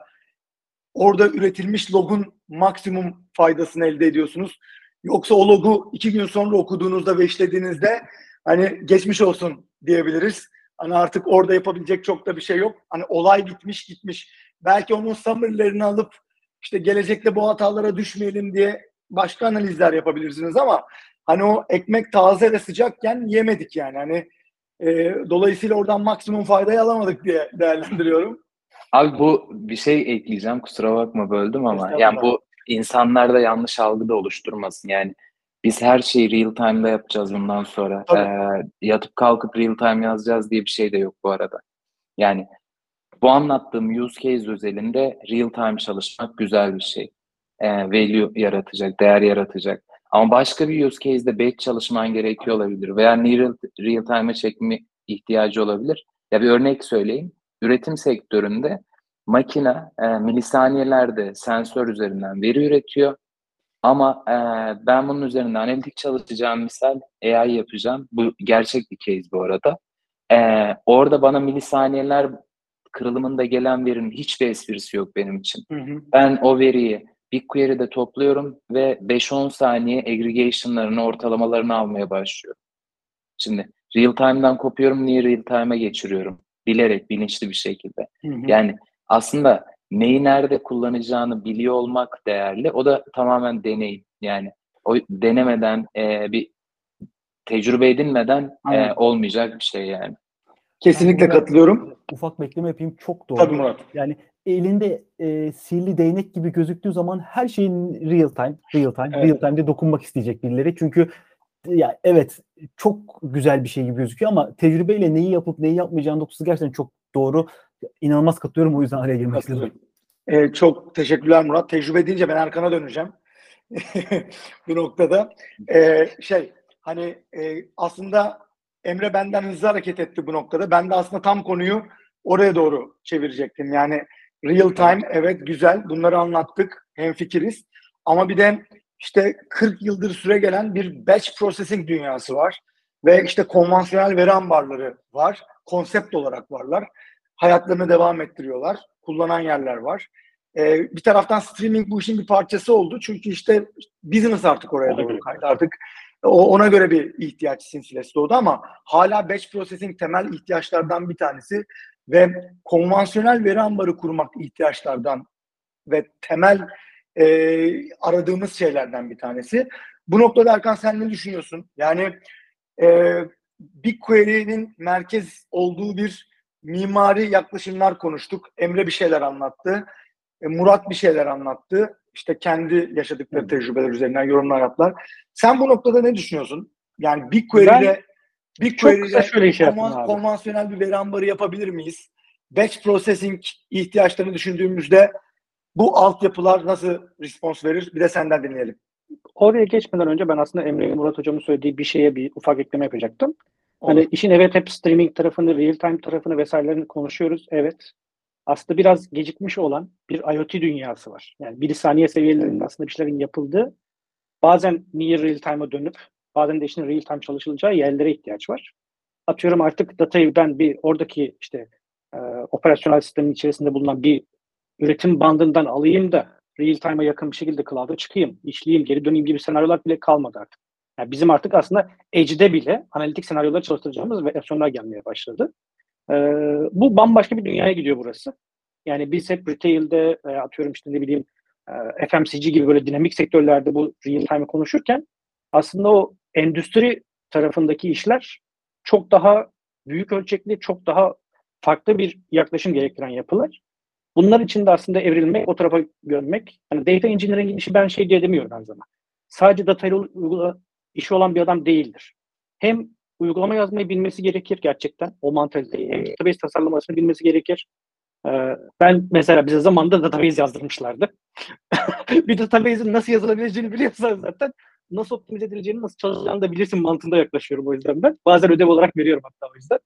orada üretilmiş logun maksimum faydasını elde ediyorsunuz. Yoksa o logu 2 gün sonra okuduğunuzda ve işlediğinizde hani geçmiş olsun diyebiliriz. Hani artık orada yapabilecek çok da bir şey yok. Hani olay bitmiş gitmiş. Belki onun summary'lerini alıp işte gelecekte bu hatalara düşmeyelim diye başka analizler yapabilirsiniz ama hani o ekmek taze ve sıcakken yemedik yani. Hani dolayısıyla oradan maksimum faydayı alamadık diye değerlendiriyorum. Abi bu bir şey ekleyeceğim, kusura bakma böldüm ama yani bu insanlarda yanlış algı da oluşturmasın. Yani biz her şeyi real time'da yapacağız bundan sonra. Yatıp kalkıp real time yazacağız diye bir şey de yok bu arada. Yani bu anlattığım use case özelinde real time çalışmak güzel bir şey. Value yaratacak, değer yaratacak. Ama başka bir use case'de batch çalışman gerekiyor olabilir veya real time'a çekme ihtiyacı olabilir. Ya bir örnek söyleyeyim. Üretim sektöründe makine milisaniyelerde sensör üzerinden veri üretiyor. Ama ben bunun üzerinde analitik çalışacağım, misal AI yapacağım. Bu gerçek bir case bu arada. Orada bana milisaniyeler kırılımında gelen verinin hiçbir esprisi yok benim için. Hı hı. Ben o veriyi BigQuery'de topluyorum ve 5-10 saniye aggregation'larını, ortalamalarını almaya başlıyorum. Şimdi real time'dan kopuyorum, niye real time'a geçiriyorum? Bilerek, bilinçli bir şekilde. Hı hı. Yani aslında neyi nerede kullanacağını biliyor olmak değerli. O da tamamen deneyim. Yani o denemeden, bir tecrübe edinmeden olmayacak bir şey yani. Kesinlikle katılıyorum. Ufak bekleme yapayım. Çok doğru. Tabii Murat. Yani elinde sihirli değnek gibi gözüktüğü zaman her şeyin real time, evet, real time'de dokunmak isteyecek birileri. Çünkü ya evet, çok güzel bir şey gibi gözüküyor ama tecrübeyle neyi yapıp neyi yapmayacağını dokusu gerçekten çok doğru. İnanılmaz katılıyorum, o yüzden araya girmek istedim. Çok teşekkürler Murat. Tecrübe deyince ben Erkan'a döneceğim. Bu noktada. Aslında Emre benden hızlı hareket etti bu noktada. Ben de aslında tam konuyu oraya doğru çevirecektim. Yani real time, evet güzel, bunları anlattık, hemfikiriz. Ama bir de işte 40 yıldır süregelen bir batch processing dünyası var. Ve işte konvansiyonel veri ambarları var. Konsept olarak varlar. Hayatlarını devam ettiriyorlar. Kullanan yerler var. Bir taraftan streaming bu işin bir parçası oldu. Çünkü işte business artık oraya doğru kaydı. Artık ona göre bir ihtiyaç silsilesi doğdu ama hala batch processing temel ihtiyaçlardan bir tanesi ve konvansiyonel veri ambarı kurmak ihtiyaçlardan ve temel aradığımız şeylerden bir tanesi. Bu noktada Erkan, sen ne düşünüyorsun? Yani BigQuery'nin merkez olduğu bir mimari yaklaşımlar konuştuk. Emre bir şeyler anlattı. Murat bir şeyler anlattı. İşte kendi yaşadıkları tecrübeler üzerinden yorumlar yaptılar. Sen bu noktada ne düşünüyorsun? Yani BigQuery'de konvansiyonel bir veri ambarı yapabilir miyiz? Batch processing ihtiyaçlarını düşündüğümüzde bu altyapılar nasıl respons verir? Bir de senden dinleyelim. Oraya geçmeden önce ben aslında Emre'nin, Murat hocamın söylediği bir şeye bir ufak ekleme yapacaktım. Hani işin evet, hep streaming tarafını, real time tarafını vesairelerini konuşuyoruz. Evet. Aslında biraz gecikmiş olan bir IoT dünyası var. Yani milisaniye seviyelerinde aslında bir şeylerin yapıldığı, bazen near real time'a dönüp bazen de işin real time çalışılacağı yerlere ihtiyaç var. Atıyorum artık datayı ben bir oradaki işte operasyonel sistemin içerisinde bulunan bir üretim bandından alayım da real time'a yakın bir şekilde cloud'a çıkayım, işleyeyim, geri döneyim gibi senaryolar bile kalmadı artık. Yani bizim artık aslında edge'de bile analitik senaryoları çalıştıracağımız versiyonlar gelmeye başladı. Bu bambaşka bir dünyaya gidiyor burası. Yani biz hep retail'de atıyorum işte ne bileyim FMCG gibi böyle dinamik sektörlerde bu real time'ı konuşurken aslında o endüstri tarafındaki işler çok daha büyük ölçekli, çok daha farklı bir yaklaşım gerektiren yapılar. Bunlar için de aslında evrilmek, o tarafa görmek. Yani data engineering işi ben şey diye demiyorum her zaman. Sadece data ile işi olan bir adam değildir. Hem uygulama yazmayı bilmesi gerekir gerçekten. O mantaliteyi. Hem database tasarlamasını bilmesi gerekir. Ben mesela bize zamanında database yazdırmışlardı. Bir database'in nasıl yazılabileceğini biliyorsan zaten nasıl optimize edileceğini, nasıl çalışacağını da bilirsin mantığında yaklaşıyorum o yüzden ben. Bazen ödev olarak veriyorum hatta o yüzden.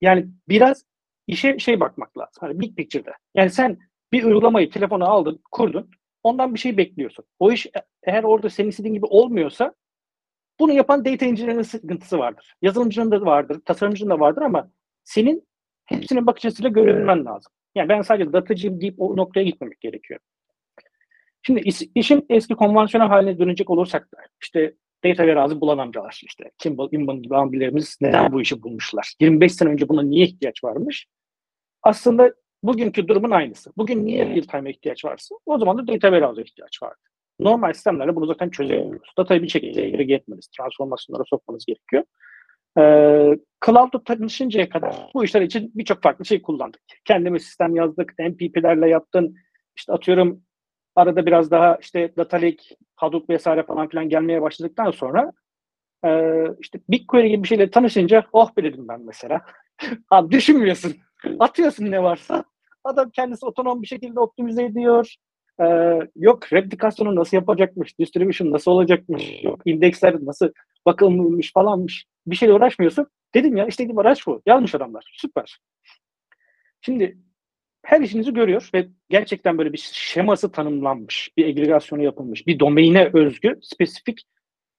Yani biraz işe şey bakmak lazım. Hani big picture'da. Yani sen bir uygulamayı telefona aldın, kurdun. Ondan bir şey bekliyorsun. O iş eğer orada senin istediğin gibi olmuyorsa bunu yapan data engineer'in sıkıntısı vardır. Yazılımcının da vardır, tasarımcının da vardır ama senin hepsinin bakış açısıyla görebilmen lazım. Yani ben sadece datacıyım deyip o noktaya gitmemek gerekiyor. Şimdi işin eski konvansiyonel haline dönecek olursak da işte data warehouse'ı bulan amcalar, işte Kimball, Inman gibi ambilerimiz neden bu işi bulmuşlar? 25 sene önce buna niye ihtiyaç varmış? Aslında bugünkü durumun aynısı. Bugün niye real time'a ihtiyaç varsa o zaman da data warehouse'a ihtiyaç vardı. Normal sistemlerle bunu zaten çözemiyoruz. Datayı bir şekilde ileriye etmeniz, transformasyonlara sokmanız gerekiyor. Cloud'da tanışıncaya kadar bu işler için birçok farklı şey kullandık. Kendimiz sistem yazdık, MPP'lerle yaptın, işte atıyorum arada biraz daha işte Data Lake, Hadoop vesaire falan filan gelmeye başladıktan sonra işte BigQuery gibi bir şeyle tanışınca oh be dedim ben mesela. Abi düşünmüyorsun. Atıyorsun ne varsa. Adam kendisi otonom bir şekilde optimize ediyor. Yok replikasyonu nasıl yapacakmış, distribution nasıl olacakmış, yok indeksler nasıl bakılmış falanmış. Bir şeyle uğraşmıyorsun. Dedim ya işte araç bu. Yanlış adamlar. Süper. Şimdi her işinizi görüyor ve gerçekten böyle bir şeması tanımlanmış, bir agregasyonu yapılmış, bir domaine özgü spesifik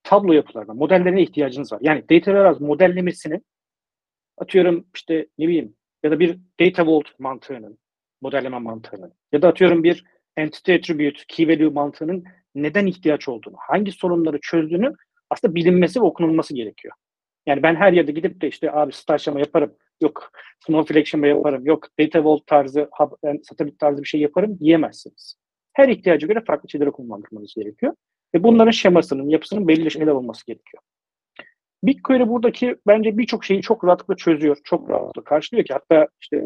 tablo yapılarına, modellerine ihtiyacınız var. Yani data warehouse modellemesini atıyorum işte ne bileyim ya da bir data vault mantığının, modelleme mantığının ya da atıyorum bir entity attribute, key value mantığının neden ihtiyaç olduğunu, hangi sorunları çözdüğünü aslında bilinmesi ve okunulması gerekiyor. Yani ben her yerde gidip de işte abi star şema yaparım, yok Snowflake şema yaparım, yok Data Vault tarzı, satelit tarzı bir şey yaparım diyemezsiniz. Her ihtiyaca göre farklı şeyleri kullanmanız gerekiyor. Ve bunların şemasının, yapısının belli şeyler olması gerekiyor. BigQuery buradaki bence birçok şeyi çok rahatlıkla çözüyor, çok rahatlıkla karşılıyor ki hatta işte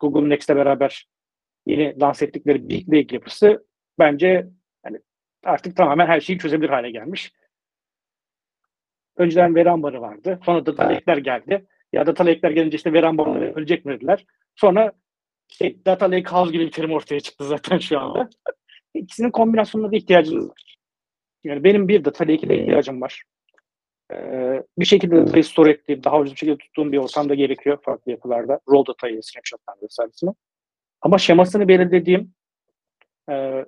Google Next'le beraber yeni dans ettikleri Big Lake yapısı bence yani artık tamamen her şeyi çözebilir hale gelmiş. Önceden veri ambarı vardı. Sonra data lake'ler geldi. Ya data lake'ler gelince işte veri ambarları ölecek mi dediler. Sonra işte data lake house gibi bir terim ortaya çıktı zaten şu anda. İkisinin kombinasyonuna da ihtiyacımız var. Yani benim bir data lake'e ihtiyacım var. Bir şekilde datayı store ettiğim, daha ucuz bir şekilde tuttuğum bir ortamda gerekiyor farklı yapılarda. Raw datayı, snapshot'lar vesairesini. Ama şemasını belirlediğim,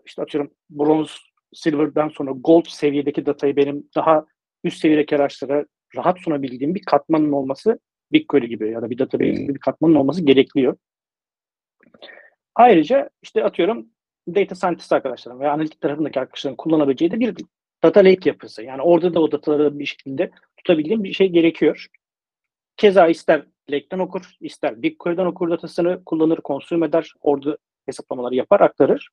işte atıyorum bronze, silver'dan sonra gold seviyedeki datayı benim daha üst seviyedeki araçlara rahat sunabildiğim bir katmanın olması, BigQuery gibi ya da bir database gibi bir katmanın olması gerekliyor. Ayrıca işte atıyorum data scientist arkadaşlarım veya analitik tarafındaki arkadaşların kullanabileceği de bir data lake yapısı. Yani orada da o dataları bir şekilde tutabildiğim bir şey gerekiyor. Keza ister lake'den okur, ister BigQuery'den okur datasını kullanır, consume eder, orada hesaplamaları yapar, aktarır.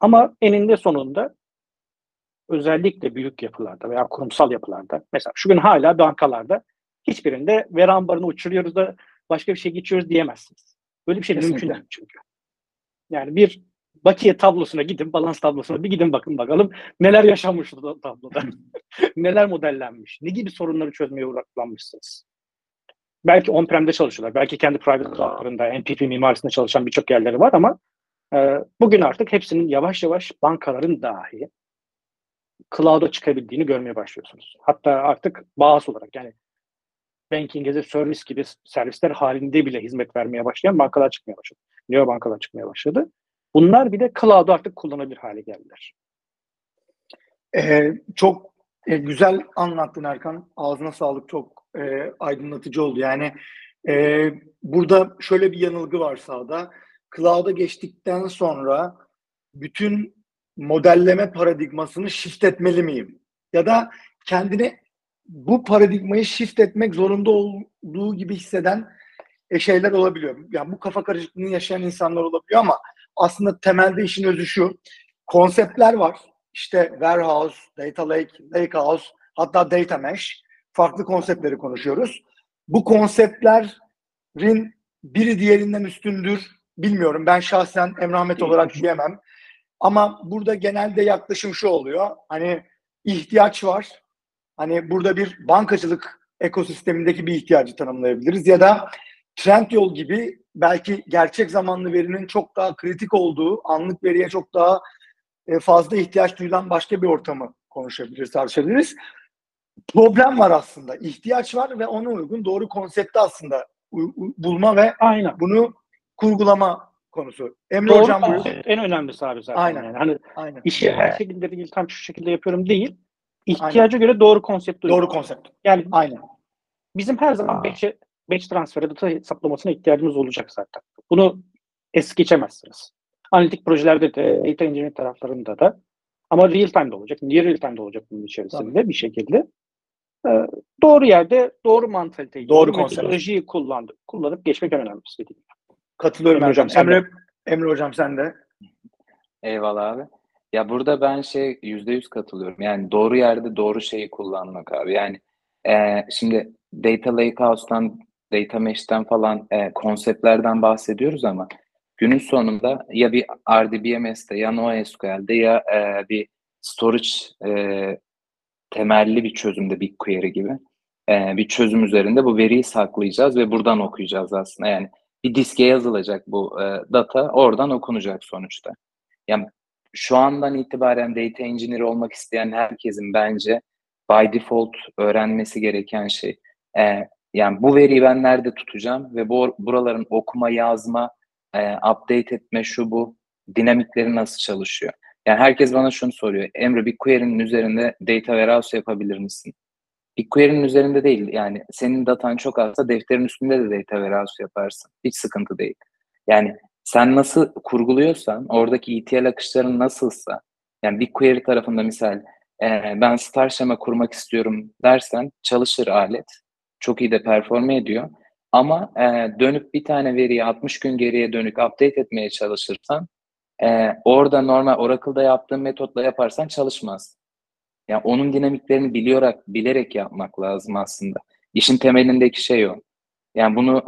Ama eninde sonunda özellikle büyük yapılarda veya kurumsal yapılarda, mesela şu gün hala bankalarda hiçbirinde veri ambarını uçuruyoruz da başka bir şey geçiyoruz diyemezsiniz. Böyle bir şey mümkün değil çünkü. Yani bir bakiye tablosuna gidin, balans tablosuna bir gidin bakın bakalım neler yaşanmış bu tabloda, neler modellenmiş, ne gibi sorunları çözmeye odaklanmışsınız. Belki on-prem'de çalışıyorlar, belki kendi private cloud'larında, MPP mimarisinde çalışan birçok yerleri var ama bugün artık hepsinin yavaş yavaş bankaların dahi cloud'a çıkabildiğini görmeye başlıyorsunuz. Hatta artık bağımsız olarak yani banking as a service gibi servisler halinde bile hizmet vermeye başlayan bankalar çıkmaya başladı. Neo bankalar çıkmaya başladı. Bunlar bile cloud'u artık kullanabilir hale geldiler. Çok güzel anlattın Erkan. Ağzına sağlık, çok aydınlatıcı oldu. Yani burada şöyle bir yanılgı var sahada. Cloud'a geçtikten sonra bütün modelleme paradigmasını shift etmeli miyim? Ya da kendini bu paradigmayı shift etmek zorunda olduğu gibi hisseden şeyler olabiliyor. Yani bu kafa karışıklığını yaşayan insanlar olabiliyor ama aslında temelde işin özü şu. Konseptler var. İşte warehouse, data lake, lake house, hatta data mesh. Farklı konseptleri konuşuyoruz. Bu konseptlerin biri diğerinden üstündür. Bilmiyorum. Ben şahsen Emrah Mete olarak diyemem. Ama burada genelde yaklaşım şu oluyor. Hani ihtiyaç var. Hani burada bir bankacılık ekosistemindeki bir ihtiyacı tanımlayabiliriz. Ya da Trendyol gibi belki gerçek zamanlı verinin çok daha kritik olduğu, anlık veriye çok daha fazla ihtiyaç duyulan başka bir ortamı konuşabiliriz, tartışabiliriz. Problem var aslında. İhtiyaç var ve ona uygun doğru konsepti aslında bulma ve aynen bunu kurgulama konusu. Emre doğru, hocam buyurun. En önemlisi abi zaten. Aynen. Yani. Hani aynen. İşi her şekilde değil, tam şu şekilde yapıyorum değil. İhtiyaca aynen göre doğru konsept. Doğru konsept. Yani aynen. Bizim her zaman batch transfer'e data hesaplamasına ihtiyacımız olacak zaten. Bunu es geçemezsiniz. Analitik projelerde de, data engineering taraflarında da ama real time'da olacak, near real time'da olacak bunun içerisinde tabii bir şekilde. Doğru yerde, doğru mantaliteyi, doğru metodolojiyi kullanıp geçmek en önemlisi dediğim. Katılıyorum Emre hocam sen de. Eyvallah abi. Ya burada ben %100 katılıyorum. Yani doğru yerde doğru şeyi kullanmak abi. Yani şimdi Data Lakehouse'dan, Data Mesh'ten falan konseptlerden bahsediyoruz ama günün sonunda ya bir RDBMS'de ya NoSQL'de ya bir storage temelli bir çözümde BigQuery gibi bir çözüm üzerinde bu veriyi saklayacağız ve buradan okuyacağız aslında. Yani bir diske yazılacak bu data, oradan okunacak sonuçta. Yani şu andan itibaren data engineer olmak isteyen herkesin bence by default öğrenmesi gereken şey. Yani bu veriyi ben nerede tutacağım ve buraların okuma, yazma, update etme, şu bu dinamikleri nasıl çalışıyor? Yani herkes bana şunu soruyor. Emre, BigQuery'nin üzerinde data warehouse yapabilir misin? BigQuery'nin üzerinde değil. Yani senin datan çok azsa defterin üstünde de data warehouse yaparsın. Hiç sıkıntı değil. Yani sen nasıl kurguluyorsan, oradaki ETL akışların nasılsa, yani BigQuery tarafında misal ben star şema kurmak istiyorum dersen çalışır alet. Çok iyi de performe ediyor. Ama dönüp bir tane veriyi 60 gün geriye dönük update etmeye çalışırsan orada normal Oracle'da yaptığın metotla yaparsan çalışmaz. Yani onun dinamiklerini bilerek yapmak lazım aslında. İşin temelindeki şey o. Yani bunu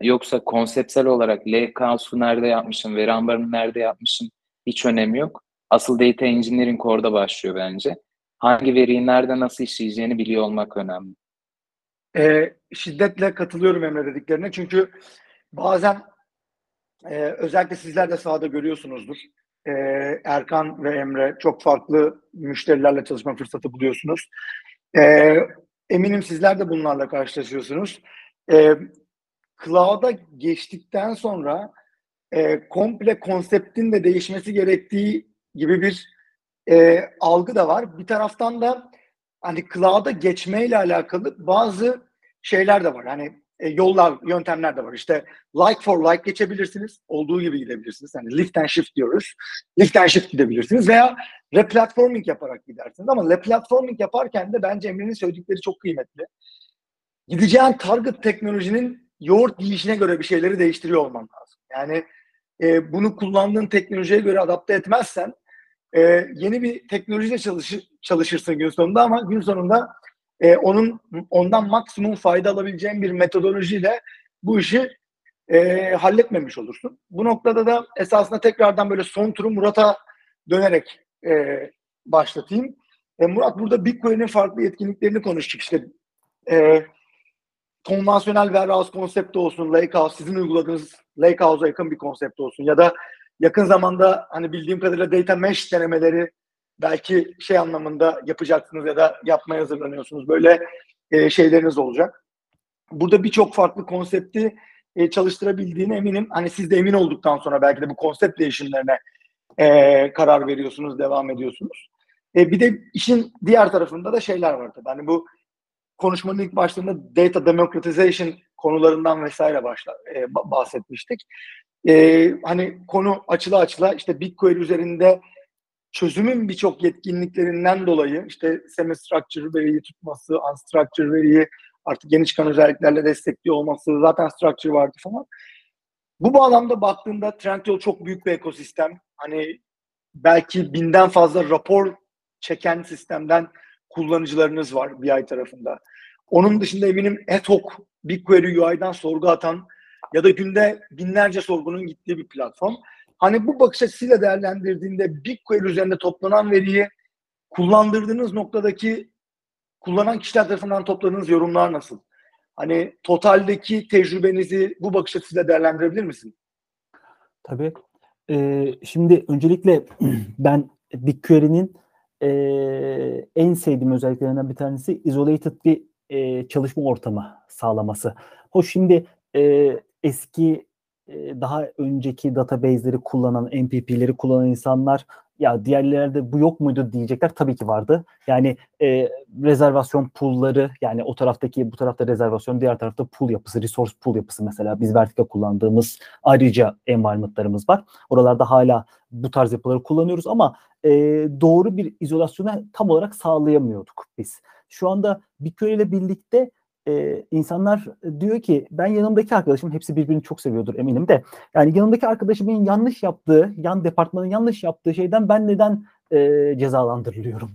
yoksa konseptsel olarak Lakehouse'u nerede yapmışım, veri ambarını nerede yapmışım hiç önemi yok. Asıl Data Engineering orada başlıyor bence. Hangi veriyi nerede nasıl işleyeceğini biliyor olmak önemli. Şiddetle katılıyorum Emre dediklerine. Çünkü bazen özellikle sizler de sahada görüyorsunuzdur. Erkan ve Emre çok farklı müşterilerle çalışma fırsatı buluyorsunuz. Eminim sizler de bunlarla karşılaşıyorsunuz. Cloud'a geçtikten sonra komple konseptin de değişmesi gerektiği gibi bir algı da var. Bir taraftan da hani cloud'a geçmeyle alakalı bazı şeyler de var. Hani yollar, yöntemler de var. İşte like for like geçebilirsiniz. Olduğu gibi gidebilirsiniz. Hani lift and shift diyoruz. Lift and shift gidebilirsiniz veya replatforming yaparak gidersiniz. Ama replatforming yaparken de bence Emre'nin söyledikleri çok kıymetli. Gideceğin target teknolojinin yoğurt yiyişine göre bir şeyleri değiştiriyor olman lazım. Yani bunu kullandığın teknolojiye göre adapte etmezsen yeni bir teknolojiyle çalışırsın gün sonunda ama gün sonunda ondan maksimum fayda alabileceğin bir metodolojiyle bu işi halletmemiş olursun. Bu noktada da esasında tekrardan böyle son turu Murat'a dönerek başlatayım. Murat burada BigQuery'nin farklı etkinliklerini konuştuk. İşte konvansiyonel warehouse konsepti olsun, Lakehouse, sizin uyguladığınız Lakehouse'a yakın bir konsept olsun ya da yakın zamanda hani bildiğim kadarıyla data mesh denemeleri belki anlamında yapacaksınız ya da yapmaya hazırlanıyorsunuz. Böyle şeyleriniz olacak. Burada birçok farklı konsepti çalıştırabildiğine eminim. Hani siz de emin olduktan sonra belki de bu konsept değişimlerine karar veriyorsunuz, devam ediyorsunuz. Bir de işin diğer tarafında da şeyler var tabii. Hani bu konuşmanın ilk başlarında data democratization konularından vesaire bahsetmiştik. hani konu açıla işte BigQuery üzerinde çözümün birçok yetkinliklerinden dolayı işte semi-structure veriyi tutması, unstructure veriyi artık yeni çıkan özelliklerle destekliyor olması, zaten structure vardı falan. Bu bağlamda baktığında Trendyol çok büyük bir ekosistem. Hani belki 1000'den fazla rapor çeken sistemden kullanıcılarınız var BI tarafında. Onun dışında eminim ad hoc BigQuery UI'dan sorgu atan ya da günde binlerce sorgunun gittiği bir platform. Hani bu bakış açısıyla değerlendirdiğinde BigQuery üzerinde toplanan veriyi kullandırdığınız noktadaki kullanan kişiler tarafından topladığınız yorumlar nasıl? Hani totaldeki tecrübenizi bu bakış açısıyla değerlendirebilir misin? Tabii. Şimdi öncelikle ben BigQuery'nin en sevdiğim özelliklerinden bir tanesi isolated bir çalışma ortamı sağlaması. Hoş şimdi eski daha önceki database'leri kullanan, MPP'leri kullanan insanlar ya diğerlerde bu yok muydu diyecekler. Tabii ki vardı. Yani rezervasyon pool'ları, yani o taraftaki bu tarafta rezervasyon, diğer tarafta pool yapısı, resource pool yapısı mesela. Biz Vertica kullandığımız ayrıca environment'larımız var. Oralarda hala bu tarz yapıları kullanıyoruz ama doğru bir izolasyonu tam olarak sağlayamıyorduk biz. Şu anda BigQuery ile birlikte insanlar diyor ki ben yanımdaki arkadaşım, hepsi birbirini çok seviyordur eminim de, yani yanımdaki arkadaşımın yanlış yaptığı, yan departmanın yanlış yaptığı şeyden ben neden cezalandırılıyorum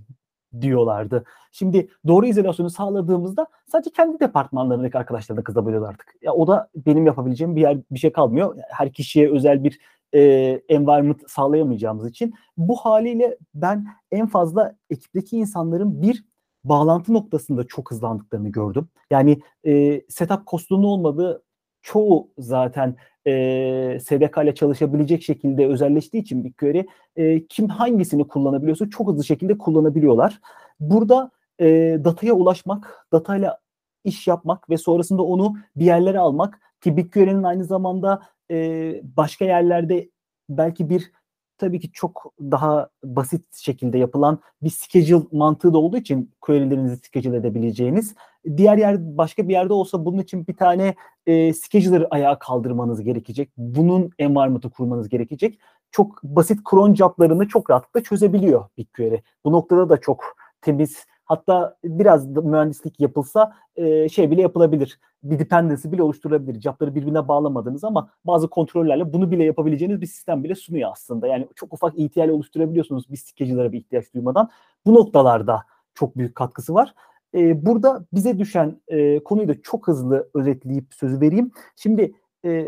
diyorlardı. Şimdi doğru izolasyonu sağladığımızda sadece kendi departmanlarındaki arkadaşlarına kızabiliyorlar artık. Ya o da benim yapabileceğim bir şey kalmıyor. Her kişiye özel bir environment sağlayamayacağımız için bu haliyle ben en fazla ekipteki insanların bir bağlantı noktasında çok hızlandıklarını gördüm. Yani setup cost'unun olmadığı çoğu zaten SDK ile çalışabilecek şekilde özelleştiği için BigQuery kim hangisini kullanabiliyorsa çok hızlı şekilde kullanabiliyorlar. Burada dataya ulaşmak, datayla iş yapmak ve sonrasında onu bir yerlere almak ki BigQuery'nin aynı zamanda başka yerlerde belki bir tabii ki çok daha basit şekilde yapılan bir schedule mantığı da olduğu için query'lerinizi schedule edebileceğiniz. Diğer yer başka bir yerde olsa bunun için bir tane scheduler'ı ayağa kaldırmanız gerekecek. Bunun environment'ı kurmanız gerekecek. Çok basit cron job'larını çok rahatlıkla çözebiliyor BigQuery. Bu noktada da çok temiz. Hatta biraz mühendislik yapılsa şey bile yapılabilir. Bir dependency bile oluşturulabilir. Job'ları birbirine bağlamadınız ama bazı kontrollerle bunu bile yapabileceğiniz bir sistem bile sunuyor aslında. Yani çok ufak ETL oluşturabiliyorsunuz bir scheduler'a bir ihtiyaç duymadan. Bu noktalarda çok büyük katkısı var. Burada bize düşen konuyu da çok hızlı özetleyip sözü vereyim. Şimdi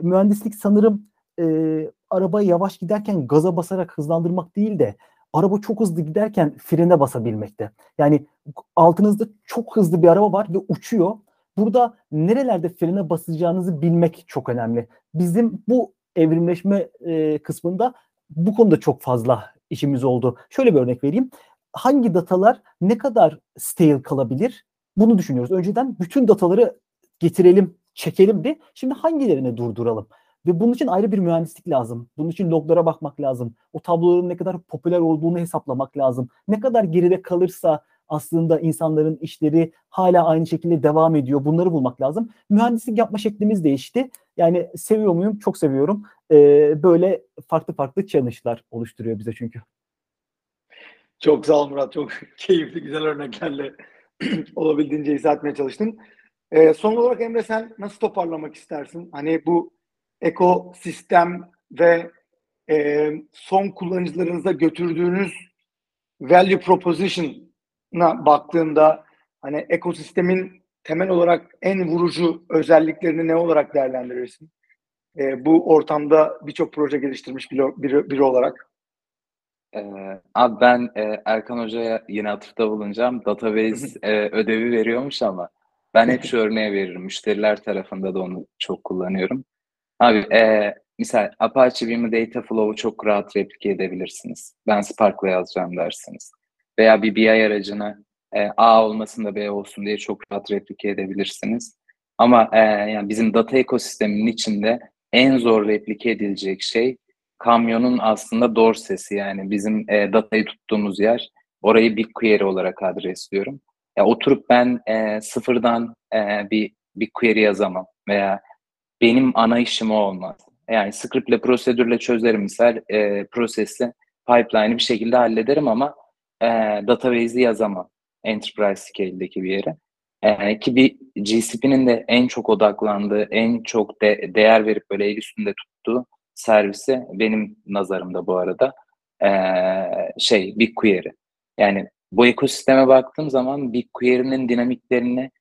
mühendislik sanırım arabayı yavaş giderken gaza basarak hızlandırmak değil de araba çok hızlı giderken frene basabilmekte. Yani altınızda çok hızlı bir araba var ve uçuyor. Burada nerelerde frene basacağınızı bilmek çok önemli. Bizim bu evrimleşme kısmında bu konuda çok fazla işimiz oldu. Şöyle bir örnek vereyim. Hangi datalar ne kadar stale kalabilir? Bunu düşünüyoruz. Önceden bütün dataları getirelim, çekelim de şimdi hangilerini durduralım? Ve bunun için ayrı bir mühendislik lazım. Bunun için loglara bakmak lazım. O tabloların ne kadar popüler olduğunu hesaplamak lazım. Ne kadar geride kalırsa aslında insanların işleri hala aynı şekilde devam ediyor. Bunları bulmak lazım. Mühendislik yapma şeklimiz değişti. Yani seviyor muyum? Çok seviyorum. Böyle farklı farklı challenge'lar oluşturuyor bize çünkü. Çok sağ ol Murat. Çok keyifli, güzel örneklerle olabildiğince izah etmeye çalıştım. Son olarak Emre, sen nasıl toparlamak istersin? Hani bu ekosistem ve son kullanıcılarınıza götürdüğünüz value proposition'a baktığında hani ekosistemin temel olarak en vurucu özelliklerini ne olarak değerlendirirsin? Bu ortamda birçok proje geliştirmiş biri olarak. Abi ben Erkan Hoca'ya yine atıfta bulunacağım. Database ödevi veriyormuş ama ben hep şu örneğe veririm. Müşteriler tarafında da onu çok kullanıyorum. Abi misal Apache Beam'ı Dataflow'u çok rahat replike edebilirsiniz. Ben Spark'la yazacağım dersiniz. Veya bir BI aracını A olmasın da B olsun diye çok rahat replike edebilirsiniz. Ama yani bizim data ekosisteminin içinde en zor replike edilecek şey kamyonun aslında dorsesi. Yani bizim datayı tuttuğumuz yer, orayı BigQuery olarak adresliyorum. Oturup ben sıfırdan bir BigQuery yazamam veya benim ana işim o olmaz. Yani script'le, prosedürle çözerim misal, prosesle, pipeline'i bir şekilde hallederim ama database'i yazamam enterprise scale'deki bir yere. Ki bir GCP'nin de en çok odaklandığı, en çok değer verip böyle el üstünde tuttuğu servisi benim nazarımda bu arada BigQuery. Yani bu ekosisteme baktığım zaman BigQuery'nin dinamiklerini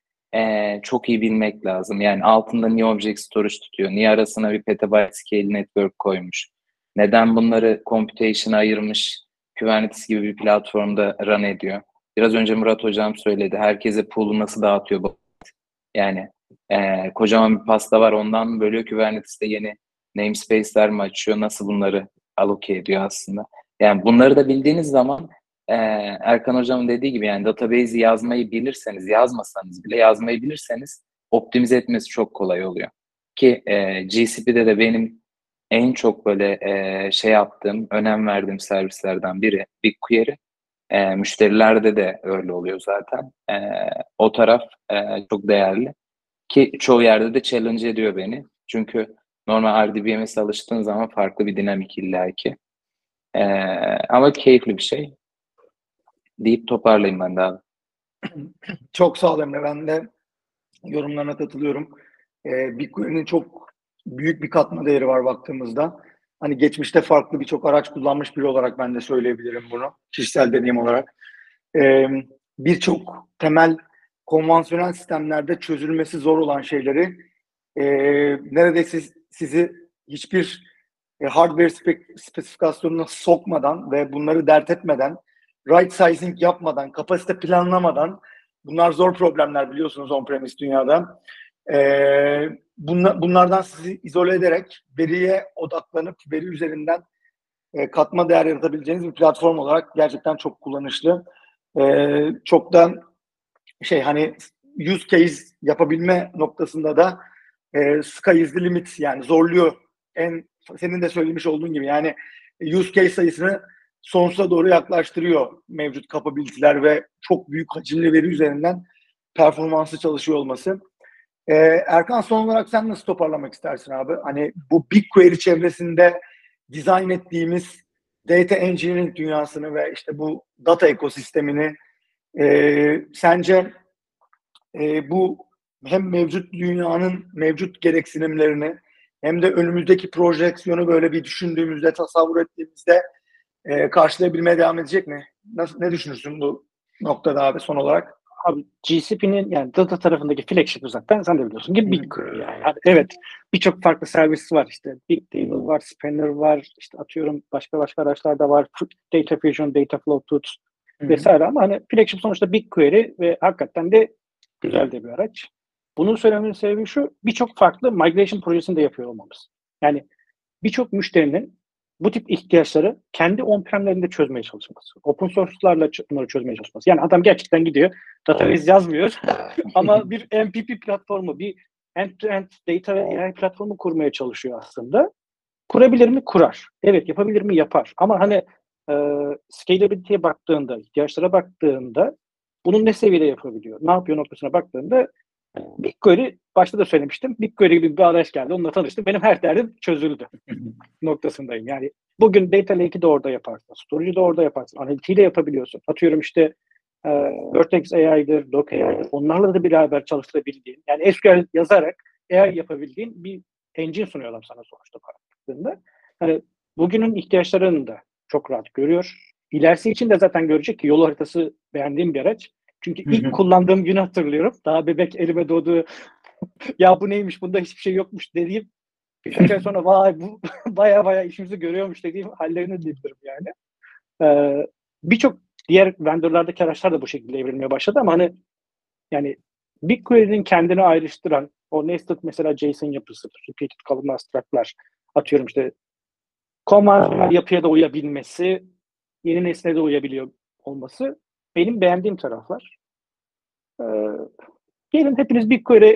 çok iyi bilmek lazım. Yani altında niye object storage tutuyor, niye arasına bir petabyte scale network koymuş, neden bunları computation'a ayırmış, Kubernetes gibi bir platformda run ediyor. Biraz önce Murat Hocam söyledi, herkese pool'u nasıl dağıtıyor bu? Yani kocaman bir pasta var, ondan mı bölüyor, Kubernetes'te yeni namespace'ler mi açıyor, nasıl bunları allocate ediyor aslında. Yani bunları da bildiğiniz zaman Erkan Hocam'ın dediği gibi yani database'i yazmayı bilirseniz, yazmasanız bile yazmayı bilirseniz optimize etmesi çok kolay oluyor. Ki GCP'de de benim en çok böyle yaptığım, önem verdiğim servislerden biri BigQuery. Müşterilerde de öyle oluyor zaten. O taraf çok değerli. Ki çoğu yerde de challenge ediyor beni. Çünkü normal RDBMS'e alıştığın zaman farklı bir dinamik illaki. Ama keyifli bir şey. Deyip toparlayayım ben de abi. Çok sağ ol Emre. Ben de yorumlarına katılıyorum. BigQuery'nin çok büyük bir katma değeri var baktığımızda. Hani geçmişte farklı birçok araç kullanmış biri olarak ben de söyleyebilirim bunu. Kişisel deneyim olarak. Birçok temel konvansiyonel sistemlerde çözülmesi zor olan şeyleri neredeyse sizi hiçbir hardware spesifikasyonuna sokmadan ve bunları dert etmeden, right sizing yapmadan, kapasite planlamadan, bunlar zor problemler biliyorsunuz on-premise dünyada. Bunlardan sizi izole ederek veriye odaklanıp veri üzerinden katma değer yaratabileceğiniz bir platform olarak gerçekten çok kullanışlı. Çok da hani use case yapabilme noktasında da sky is the limit, yani zorluyor. Senin de söylemiş olduğun gibi yani use case sayısını sonsuza doğru yaklaştırıyor mevcut kapabiliteler ve çok büyük hacimli veri üzerinden performanslı çalışıyor olması. Erkan, son olarak sen nasıl toparlamak istersin abi? Hani bu BigQuery çevresinde dizayn ettiğimiz data engineering dünyasını ve işte bu data ekosistemini sence bu hem mevcut dünyanın mevcut gereksinimlerini hem de önümüzdeki projeksiyonu böyle bir düşündüğümüzde, tasavvur ettiğimizde karşılayabilmeye devam edecek mi? Ne düşünürsün bu noktada abi son olarak? Abi GCP'nin yani data tarafındaki flagship uzaktan sen de biliyorsun ki BigQuery yani. Evet, birçok farklı servis var, işte BigTable var, Spanner var, işte atıyorum başka araçlar da var, Data Fusion, Dataflow, vesaire ama hani flagship sonuçta BigQuery ve hakikaten de güzel de bir araç. Bunu söylememin sebebi şu, birçok farklı migration projesini de yapıyor olmamız. Yani birçok müşterinin bu tip ihtiyaçları kendi on-premlerinde çözmeye çalışması. Open source'larla bunları çözmeye çalışması. Yani adam gerçekten gidiyor, database yazmıyor ama bir MPP platformu, bir end-to-end data ve AI platformu kurmaya çalışıyor aslında. Kurabilir mi? Kurar. Evet, yapabilir mi? Yapar. Ama hani scalability'ye baktığında, ihtiyaçlara baktığında bunun ne seviyede yapabiliyor, ne yapıyor noktasına baktığında BigQuery, başta da söylemiştim, BigQuery gibi bir araç geldi, onunla tanıştım. Benim her derdim çözüldü noktasındayım. Yani bugün Data Lake'i de orada yaparsın, Storage'i de orada yaparsın, analitiği de yapabiliyorsun. Atıyorum işte Vertex AI'dir, Doc AI'dir, onlarla da beraber çalıştırabildiğin, yani SQL yazarak AI yapabildiğin bir engine sunuyorlar sana sonuçta baktığında. Hani bugünün ihtiyaçlarını da çok rahat görüyor. İlerisi için de zaten görecek ki yol haritası beğendiğim bir araç. Çünkü ilk kullandığım günü hatırlıyorum. Daha bebek elime doğdu. Ya bu neymiş, bunda hiçbir şey yokmuş dediğim. Birkaç ay sonra vay bu baya işimizi görüyormuş dediğim hallerini diyebilirim yani. Birçok diğer vendorlardaki araçlar da bu şekilde evrilmeye başladı ama hani yani BigQuery'nin kendini ayrıştıran o nested mesela JSON yapısı, repeated kalın abstractlar, atıyorum işte command yapıya da uyabilmesi, yeni nesne de uyabiliyor olması benim beğendiğim taraflar. Gelin hepiniz BigQuery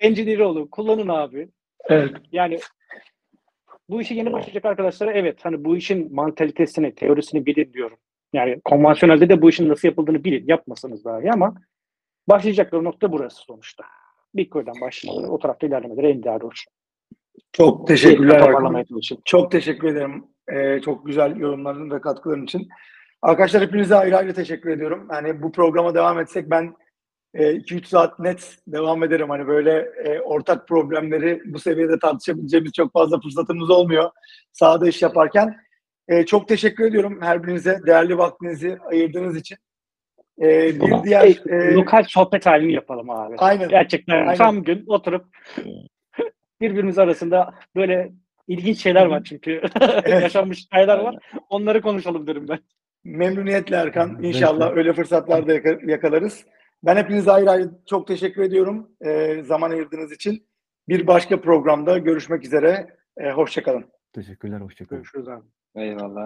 engineer olun. Kullanın abi. Evet. Yani bu işi yeni başlayacak arkadaşlara evet hani bu işin mantalitesini, teorisini bilin diyorum. Yani konvansiyonelde de bu işin nasıl yapıldığını bilin. Yapmasanız daha iyi ama başlayacakları nokta burası sonuçta. BigQuery'den başlayalım. O tarafta ilerlemeleri en değerli olur. Çok teşekkürler Erkan. Çok teşekkür ederim. Çok güzel yorumların ve katkıların için. Arkadaşlar hepinize ayrı ayrı teşekkür ediyorum. Yani bu programa devam etsek ben 2-3 saat net devam ederim. Hani böyle ortak problemleri bu seviyede tartışabileceğimiz çok fazla fırsatımız olmuyor sahada iş yaparken. Çok teşekkür ediyorum her birinize değerli vaktinizi ayırdığınız için. Bir diğer lokal sohbet halini yapalım abi. Aynen. Gerçekten aynen. Tam gün oturup birbirimiz arasında böyle ilginç şeyler var çünkü yaşanmış şeyler var. Onları konuşalım derim ben. Memnuniyetle Erkan. İnşallah öyle fırsatlar da yakalarız. Ben hepinize ayrı ayrı çok teşekkür ediyorum zaman ayırdığınız için. Bir başka programda görüşmek üzere. Hoşçakalın. Teşekkürler. Hoşçakalın. Görüşürüz abi. Eyvallah.